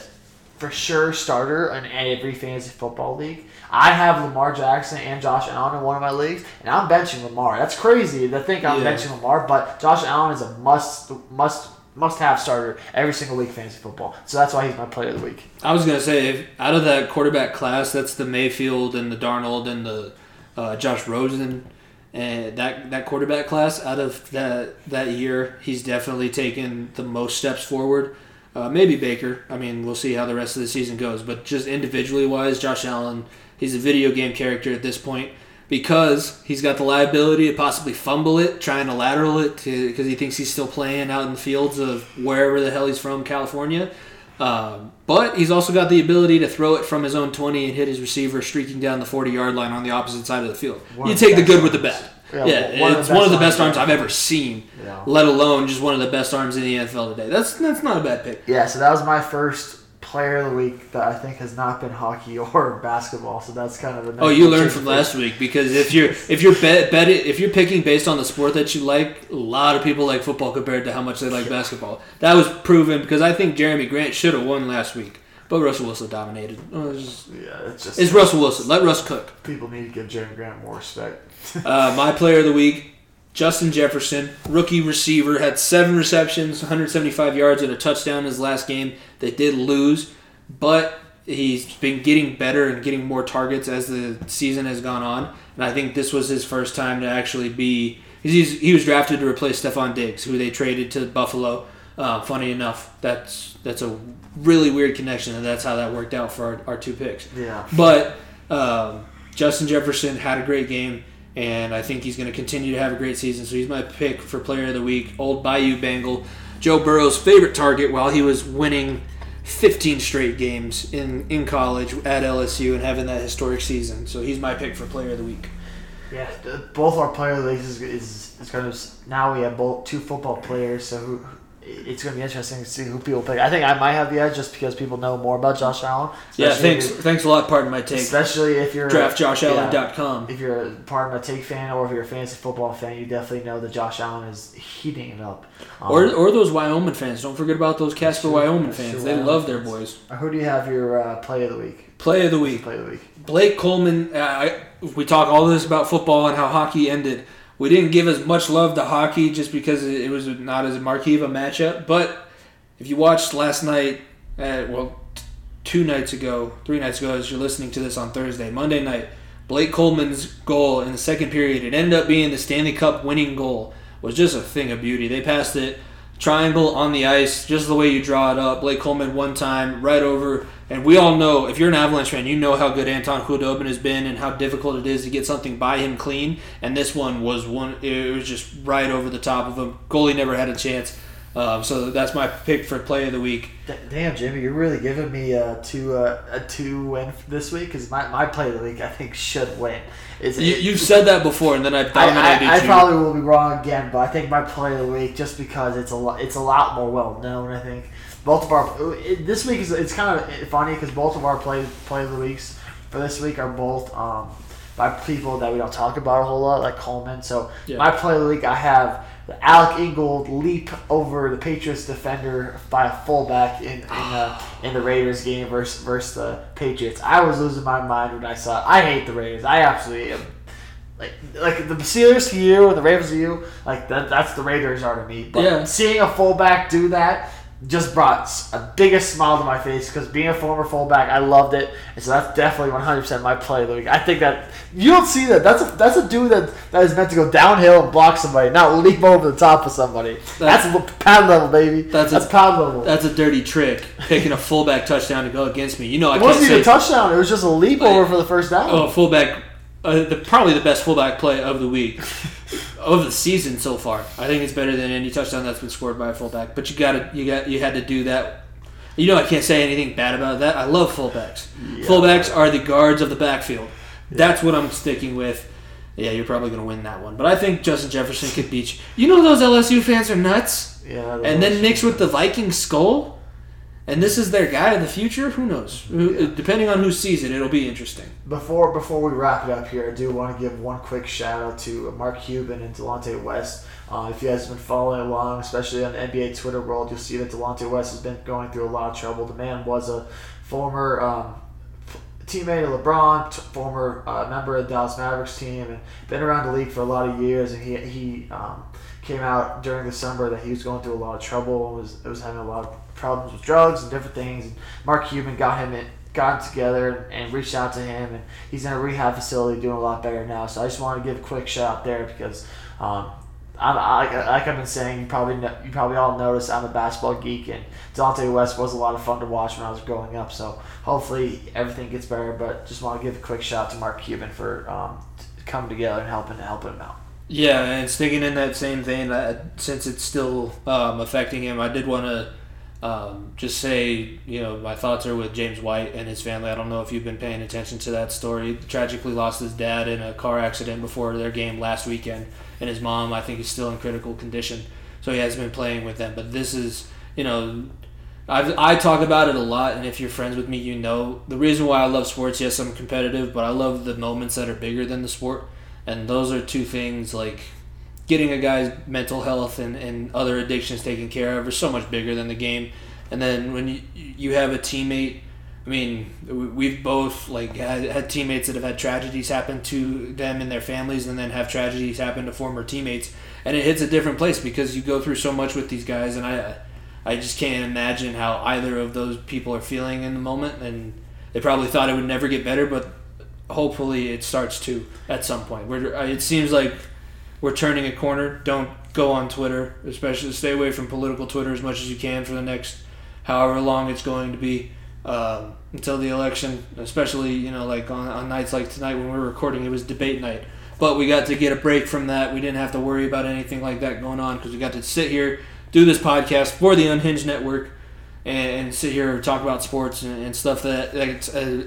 for sure starter in every fantasy football league. I have Lamar Jackson and Josh Allen in one of my leagues, and I'm benching Lamar. That's crazy to think I'm yeah. benching Lamar, but Josh Allen is a must must. Must-have starter every single week fantasy football. So that's why he's my player of the week. I was going to say, if out of that quarterback class, that's the Mayfield and the Darnold and the uh, Josh Rosen And that that quarterback class out of that that year, he's definitely taken the most steps forward. Uh, maybe Baker. I mean, we'll see how the rest of the season goes. But just individually wise, Josh Allen, he's a video game character at this point because he's got the liability to possibly fumble it, trying to lateral it because he thinks he's still playing out in the fields of wherever the hell he's from, California. Uh, but he's also got the ability to throw it from his own twenty and hit his receiver streaking down the forty-yard line on the opposite side of the field. One you take the good arms. with the bad. Yeah, yeah one it's of one of the best arms I've ever seen, yeah. let alone just one of the best arms in the N F L today. That's that's not a bad pick. Yeah, so that was my first player of the week that I think has not been hockey or basketball. So that's kind of a oh, you learned from last week because if you're if you're bet, bet it, if you're picking based on the sport that you like, a lot of people like football compared to how much they like yeah. basketball. That was proven because I think Jerami Grant should have won last week, but Russell Wilson dominated. Oh, it's just, yeah, it's just it's Russell Wilson. Let Russ cook. People need to give Jerami Grant more respect. uh, my player of the week, Justin Jefferson, rookie receiver, had seven receptions, one hundred seventy-five yards, and a touchdown in his last game. They did lose, but he's been getting better and getting more targets as the season has gone on. And I think this was his first time to actually be – he was drafted to replace Stephon Diggs, who they traded to Buffalo. Uh, funny enough, that's that's a really weird connection, and that's how that worked out for our, our two picks. Yeah. But um, Justin Jefferson had a great game. And I think he's going to continue to have a great season. So he's my pick for player of the week, old Bayou Bengal, Joe Burrow's favorite target while he was winning fifteen straight games in, in college at L S U and having that historic season. So he's my pick for player of the week. Yeah, both our player of the week is, is, is kind of now we have both two football players. So who, it's going to be interesting to see who people pick. I think I might have the edge just because people know more about Josh Allen. Yeah, thanks if, thanks a lot, Pardon My Take. Especially if you're draft josh allen dot com. Yeah, if you're a Pardon My Take fan or if you're a fantasy football fan, you definitely know that Josh Allen is heating it up. Um, or or those Wyoming fans. Don't forget about those Casper true, Wyoming fans. True, they Wyoming love their boys. Who do you have your uh, play of the week? Play of the week. Play of the week. Blake Coleman. Uh, I, we talk all this about football and how hockey ended. We didn't give as much love to hockey just because it was not as marquee of a matchup. But if you watched last night, uh, well, t- two nights ago, three nights ago, as you're listening to this on Thursday, Monday night, Blake Coleman's goal in the second period, it ended up being the Stanley Cup winning goal, was just a thing of beauty. They passed it, triangle on the ice, just the way you draw it up. Blake Coleman one time, right over. And we all know, if you're an Avalanche fan, you know how good Anton Khudobin has been and how difficult it is to get something by him clean. And this one was one; it was just right over the top of him. Goalie never had a chance. Um, so that's my pick for play of the week. Damn, Jimmy, you're really giving me a two uh, a two win this week because my, my play of the week I think should win. It's, you, it, you've said that before, and then I've dominated I, I, I you. I probably will be wrong again, but I think my play of the week just because it's a lot, it's a lot more well known. I think. Both of our it, this week is it's kind of funny because both of our play play of the weeks for this week are both um, by people that we don't talk about a whole lot, like Coleman. So yeah. my play of the week, I have Alec Ingold leap over the Patriots defender by a fullback in in, uh, in the Raiders game versus versus the Patriots. I was losing my mind when I saw it. I hate the Raiders. I absolutely am. Like, like the Steelers to you or the Ravens to you, like that, that's the Raiders are to me. But yeah. seeing a fullback do that just brought a biggest smile to my face because being a former fullback, I loved it. And so that's definitely one hundred percent my play of the week. I think that you don't see that. That's a, that's a dude that, that is meant to go downhill and block somebody, not leap over the top of somebody. That's, that's a pound level, baby. That's, that's a, pound level. That's a dirty trick, picking a fullback touchdown to go against me. You know, I it wasn't even a touchdown. It was just a leap like, over for the first down. Oh, fullback, uh, the, probably the best fullback play of the week. Of the season so far, I think it's better than any touchdown that's been scored by a fullback. But you gotta, you got, you had to do that. You know, I can't say anything bad about that. I love fullbacks. Yeah. Fullbacks are the guards of the backfield. Yeah. That's what I'm sticking with. Yeah, you're probably gonna win that one, but I think Justin Jefferson could beat you. You know, those L S U fans are nuts. Yeah. And then mixed with the Viking skull, and this is their guy in the future. Who knows? Yeah. Depending on who sees it, it'll be interesting. Before before we wrap it up here, I do want to give one quick shout-out to Mark Cuban and Delonte West. Uh, if you guys have been following along, especially on the N B A Twitter world, you'll see that Delonte West has been going through a lot of trouble. The man was a former um, teammate of LeBron, t- former uh, member of the Dallas Mavericks team, and been around the league for a lot of years. And he he um, came out during the summer that he was going through a lot of trouble and was, was having a lot of problems with drugs and different things. And Mark Cuban got him in, got together and reached out to him, and he's in a rehab facility doing a lot better now. So I just want to give a quick shout out there because um, I'm, I, like I've been saying, you probably know, you probably all noticed I'm a basketball geek, and Delonte West was a lot of fun to watch when I was growing up. So hopefully everything gets better, but just want to give a quick shout out to Mark Cuban for um, coming together and helping helping him out. Yeah, and sticking in that same vein, I, since it's still um, affecting him, I did want to Um, just say, you know, my thoughts are with James White and his family. I don't know if you've been paying attention to that story. He tragically lost his dad in a car accident before their game last weekend, and his mom, I think, is still in critical condition. So he has been playing with them. But this is, you know, I've, I talk about it a lot, and if you're friends with me, you know. The reason why I love sports, yes, I'm competitive, but I love the moments that are bigger than the sport. And those are two things, like, getting a guy's mental health and, and other addictions taken care of are so much bigger than the game. And then when you, you have a teammate, I mean, we've both like had, had teammates that have had tragedies happen to them and their families, and then have tragedies happen to former teammates. And it hits a different place because you go through so much with these guys, and I I just can't imagine how either of those people are feeling in the moment. And they probably thought it would never get better, but hopefully it starts to at some point. Where it seems like we're turning a corner. Don't go on Twitter, especially stay away from political Twitter as much as you can for the next however long it's going to be uh, until the election, especially, you know, like on, on nights like tonight when we were recording, it was debate night. But we got to get a break from that. We didn't have to worry about anything like that going on because we got to sit here, do this podcast for the Unhinged Network, and, and sit here and talk about sports and, and stuff that, that's uh,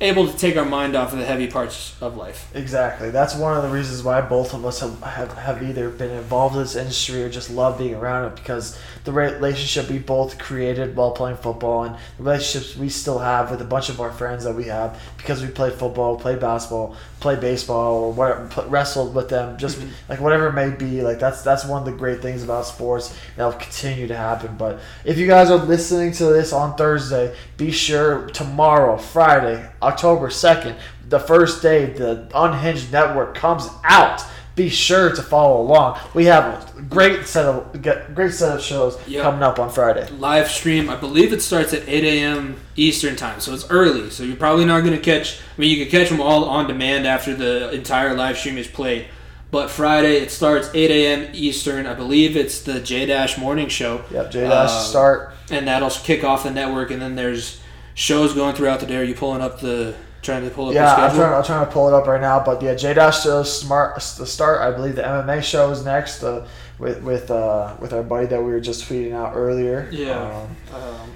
able to take our mind off of the heavy parts of life. Exactly. That's one of the reasons why both of us have, have, have either been involved in this industry or just love being around it, because the relationship we both created while playing football and the relationships we still have with a bunch of our friends that we have because we played football, played basketball, played baseball, or whatever, wrestled with them, just mm-hmm. like whatever it may be. Like that's that's one of the great things about sports, and that'll continue to happen. But if you guys are listening to this on Thursday, be sure tomorrow, Friday, October second, the first day the Unhinged Network comes out, be sure to follow along. We have a great set of great set of shows yep. coming up on Friday. Live stream, I believe it starts at eight a.m. Eastern time, so it's early. So you're probably not going to catch. I mean, you can catch them all on demand after the entire live stream is played. But Friday it starts eight a.m. Eastern. I believe it's the J- Morning Show. Yep, J- uh, start, and that'll kick off the network. And then there's shows going throughout the day. Are you pulling up the? Trying to pull up yeah, I'm trying, I'm trying to pull it up right now. But yeah, J Dash to smart the start. I believe the M M A show is next uh, with with uh, with our buddy that we were just tweeting out earlier. Yeah, um, um.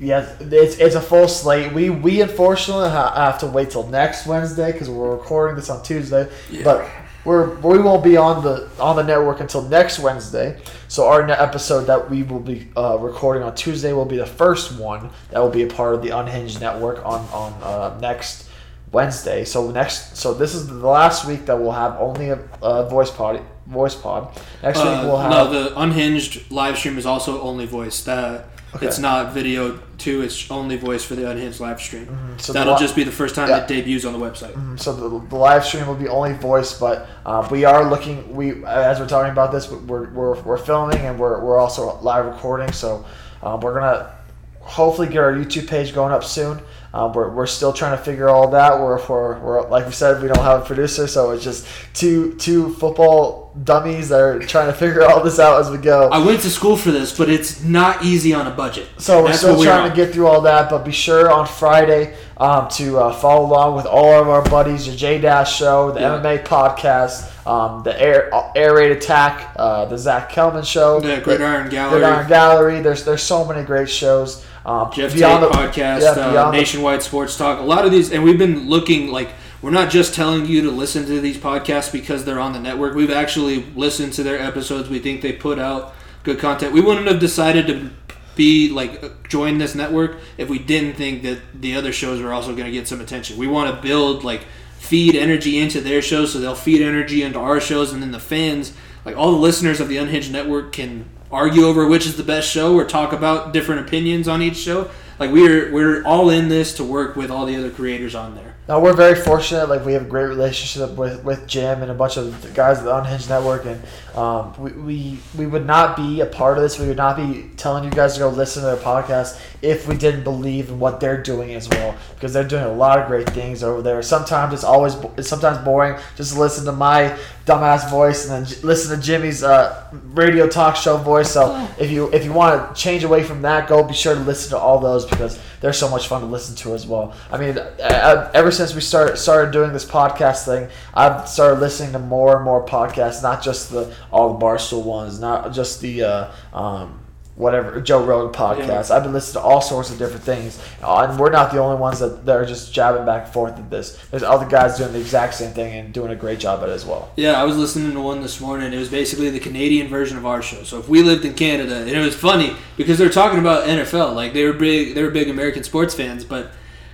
yeah, it's it's a full slate. We we unfortunately have to wait till next Wednesday because we're recording this on Tuesday. Yeah. But we're we won't be on the on the network until next Wednesday. So our episode that we will be uh, recording on Tuesday will be the first one that will be a part of the Unhinged Network on on uh, next Wednesday. So next, so this is the last week that we'll have only a, a voice pod. Voice pod. Next uh, week we'll have no. The Unhinged live stream is also only voice. That okay. It's not video too. It's only voice for the Unhinged live stream. Mm-hmm. So that'll li- just be the first time yeah. it debuts on the website. Mm-hmm. So the, the live stream will be only voice, but uh, we are looking. We as we're talking about this, we're we're we're filming and we're we're also live recording. So uh, we're gonna hopefully get our YouTube page going up soon. Um, we're we're still trying to figure all that. We're we're, we're like we said, we don't have a producer, so it's just two two football dummies that are trying to figure all this out as we go. I went to school for this, but it's not easy on a budget. So we're That's still trying we're to get through all that, but be sure on Friday um, to uh, follow along with all of our buddies, the J Dash Show, the yeah. M M A podcast, um, the Air Air Raid Attack, uh, the Zach Kelman Show, the Gridiron Gallery. Gridiron Gallery. There's there's so many great shows. Um, Jeff Tate podcast, yeah, uh, Nationwide Sports Talk. A lot of these, and we've been looking, like, we're not just telling you to listen to these podcasts because they're on the network. We've actually listened to their episodes. We think they put out good content. We wouldn't have decided to be, like, join this network if we didn't think that the other shows are also going to get some attention. We want to build, like, feed energy into their shows so they'll feed energy into our shows, and then the fans, like, all the listeners of the Unhinged Network can argue over which is the best show or talk about different opinions on each show. Like we're we're all in this to work with all the other creators on there. Now, we're very fortunate. Like, we have a great relationship with, with Jim and a bunch of the guys at the Unhinged Network. And um, we, we we would not be a part of this. We would not be telling you guys to go listen to their podcast if we didn't believe in what they're doing as well. Because they're doing a lot of great things over there. Sometimes it's always it's sometimes boring just to listen to my dumbass voice and then listen to Jimmy's uh, radio talk show voice. So if you if you want to change away from that, go be sure to listen to all those because they're so much fun to listen to as well. I mean, ever since we started started doing this podcast thing, I've started listening to more and more podcasts, not just the all the Barstool ones, not just the uh, um, whatever Joe Rogan podcast. Yeah. I've been listening to all sorts of different things, and we're not the only ones that, that are just jabbing back and forth at this. There's other guys doing the exact same thing and doing a great job at it as well. Yeah, I was listening to one this morning. It was basically the Canadian version of our show. So if we lived in Canada, and it was funny because they're talking about N F L, like they were big, they were big American sports fans, but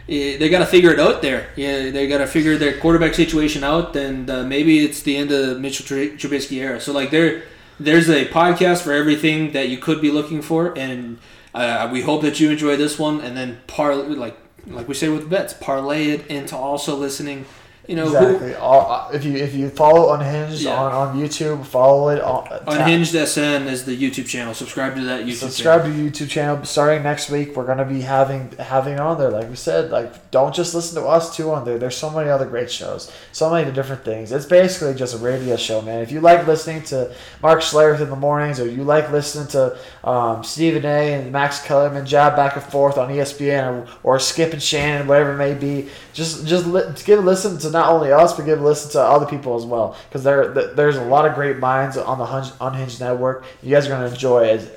they got to figure it out there. Yeah, they got to figure their quarterback situation out, and uh, maybe it's the end of the Mitchell Trubisky era. So like they're. There's a podcast for everything that you could be looking for, and uh, we hope that you enjoy this one. And then par like like we say with the bets, parlay it into also listening. You know, exactly. Who, All, if you if you follow Unhinged yeah. on, on YouTube, follow it. On, Unhinged tap. S N is the YouTube channel. Subscribe to that YouTube. Subscribe channel. Subscribe to YouTube channel. Starting next week, we're gonna be having having on there. Like we said, like don't just listen to us too on there. There's so many other great shows, so many different things. It's basically just a radio show, man. If you like listening to Mark Schlereth in the mornings, or you like listening to um, Stephen A. and Max Kellerman jab back and forth on E S P N, or, or Skip and Shannon, whatever it may be, just just li- give a listen to. Not only us, but give a listen to other people as well, because there there's a lot of great minds on the Unhinged Network. You guys are going to enjoy as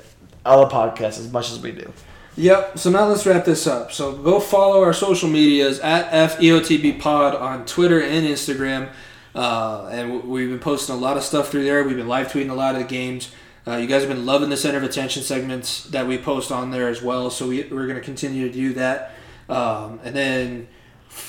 other podcasts as much as we do. Yep. So now let's wrap this up. So go follow our social medias at F E O T B Pod on Twitter and Instagram, uh, and we've been posting a lot of stuff through there. We've been live tweeting a lot of the games. Uh, you guys have been loving the center of attention segments that we post on there as well. So we, we're going to continue to do that, um, and then.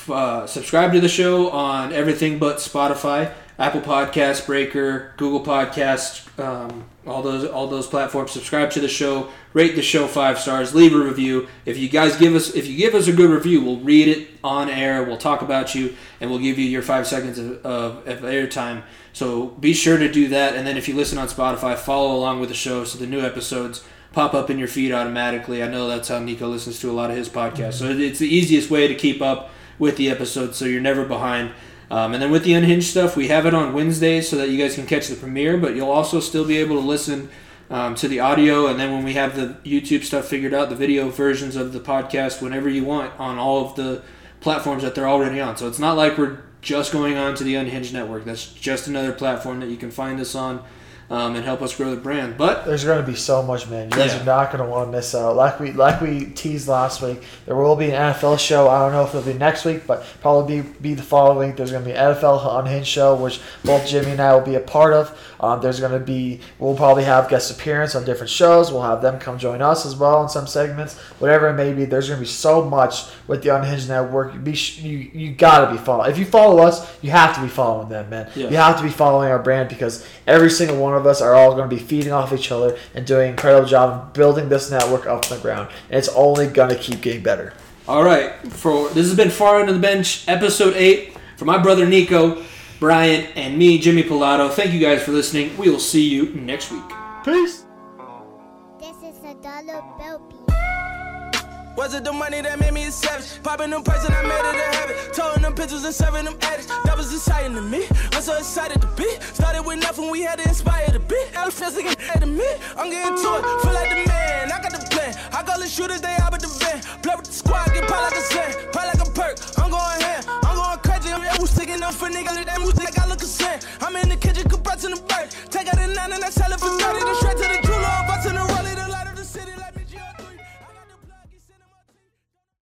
Uh, subscribe to the show on everything but Spotify, Apple Podcasts, Breaker, Google Podcasts, um, all those all those platforms. Subscribe to the show, rate the show five stars, leave a review. If you guys give us if you give us a good review, we'll read it on air. We'll talk about you, and we'll give you your five seconds of, of, of airtime. So be sure to do that. And then if you listen on Spotify, follow along with the show so the new episodes pop up in your feed automatically. I know that's how Nico listens to a lot of his podcasts, so it's the easiest way to keep up with the episode, so you're never behind. Um, and then with the Unhinged stuff, we have it on Wednesdays so that you guys can catch the premiere, but you'll also still be able to listen um, to the audio, and then when we have the YouTube stuff figured out, the video versions of the podcast whenever you want on all of the platforms that they're already on. So it's not like we're just going on to the Unhinged Network. That's just another platform that you can find us on. Um, and help us grow the brand. But there's going to be so much, man. You guys yeah. are not going to want to miss out. Like we like we teased last week, there will be an N F L show. I don't know if it'll be next week, but probably be, be the following week. There's going to be an N F L Unhinged show, which both Jimmy and I will be a part of. Um, there's going to be we'll probably have guest appearance on different shows. We'll have them come join us as well in some segments, whatever it may be. There's going to be so much with the Unhinged Network. You be you you got to be following. If you follow us, you have to be following them, man. Yeah. You have to be following our brand because every single one of of us are all going to be feeding off each other and doing an incredible job of building this network up from the ground, and it's only going to keep getting better. All right, for this has been Far Under the Bench, episode eight. For my brother Nico Bryant and me, Jimmy Pilato, thank you guys for listening. We will see you next week. Peace. This is a dollar bill. Was it the money that made me a savage? Popping them prices, I made it a habit. Towing them pictures and serving them addicts. That was exciting to me. I'm so excited to be. Started with nothing, we had to inspire the beat. Elephants again to me. I'm getting to it, feel like the man. I got the plan. I call the shooters, they out with the van. Play with the squad, get piled like a sand.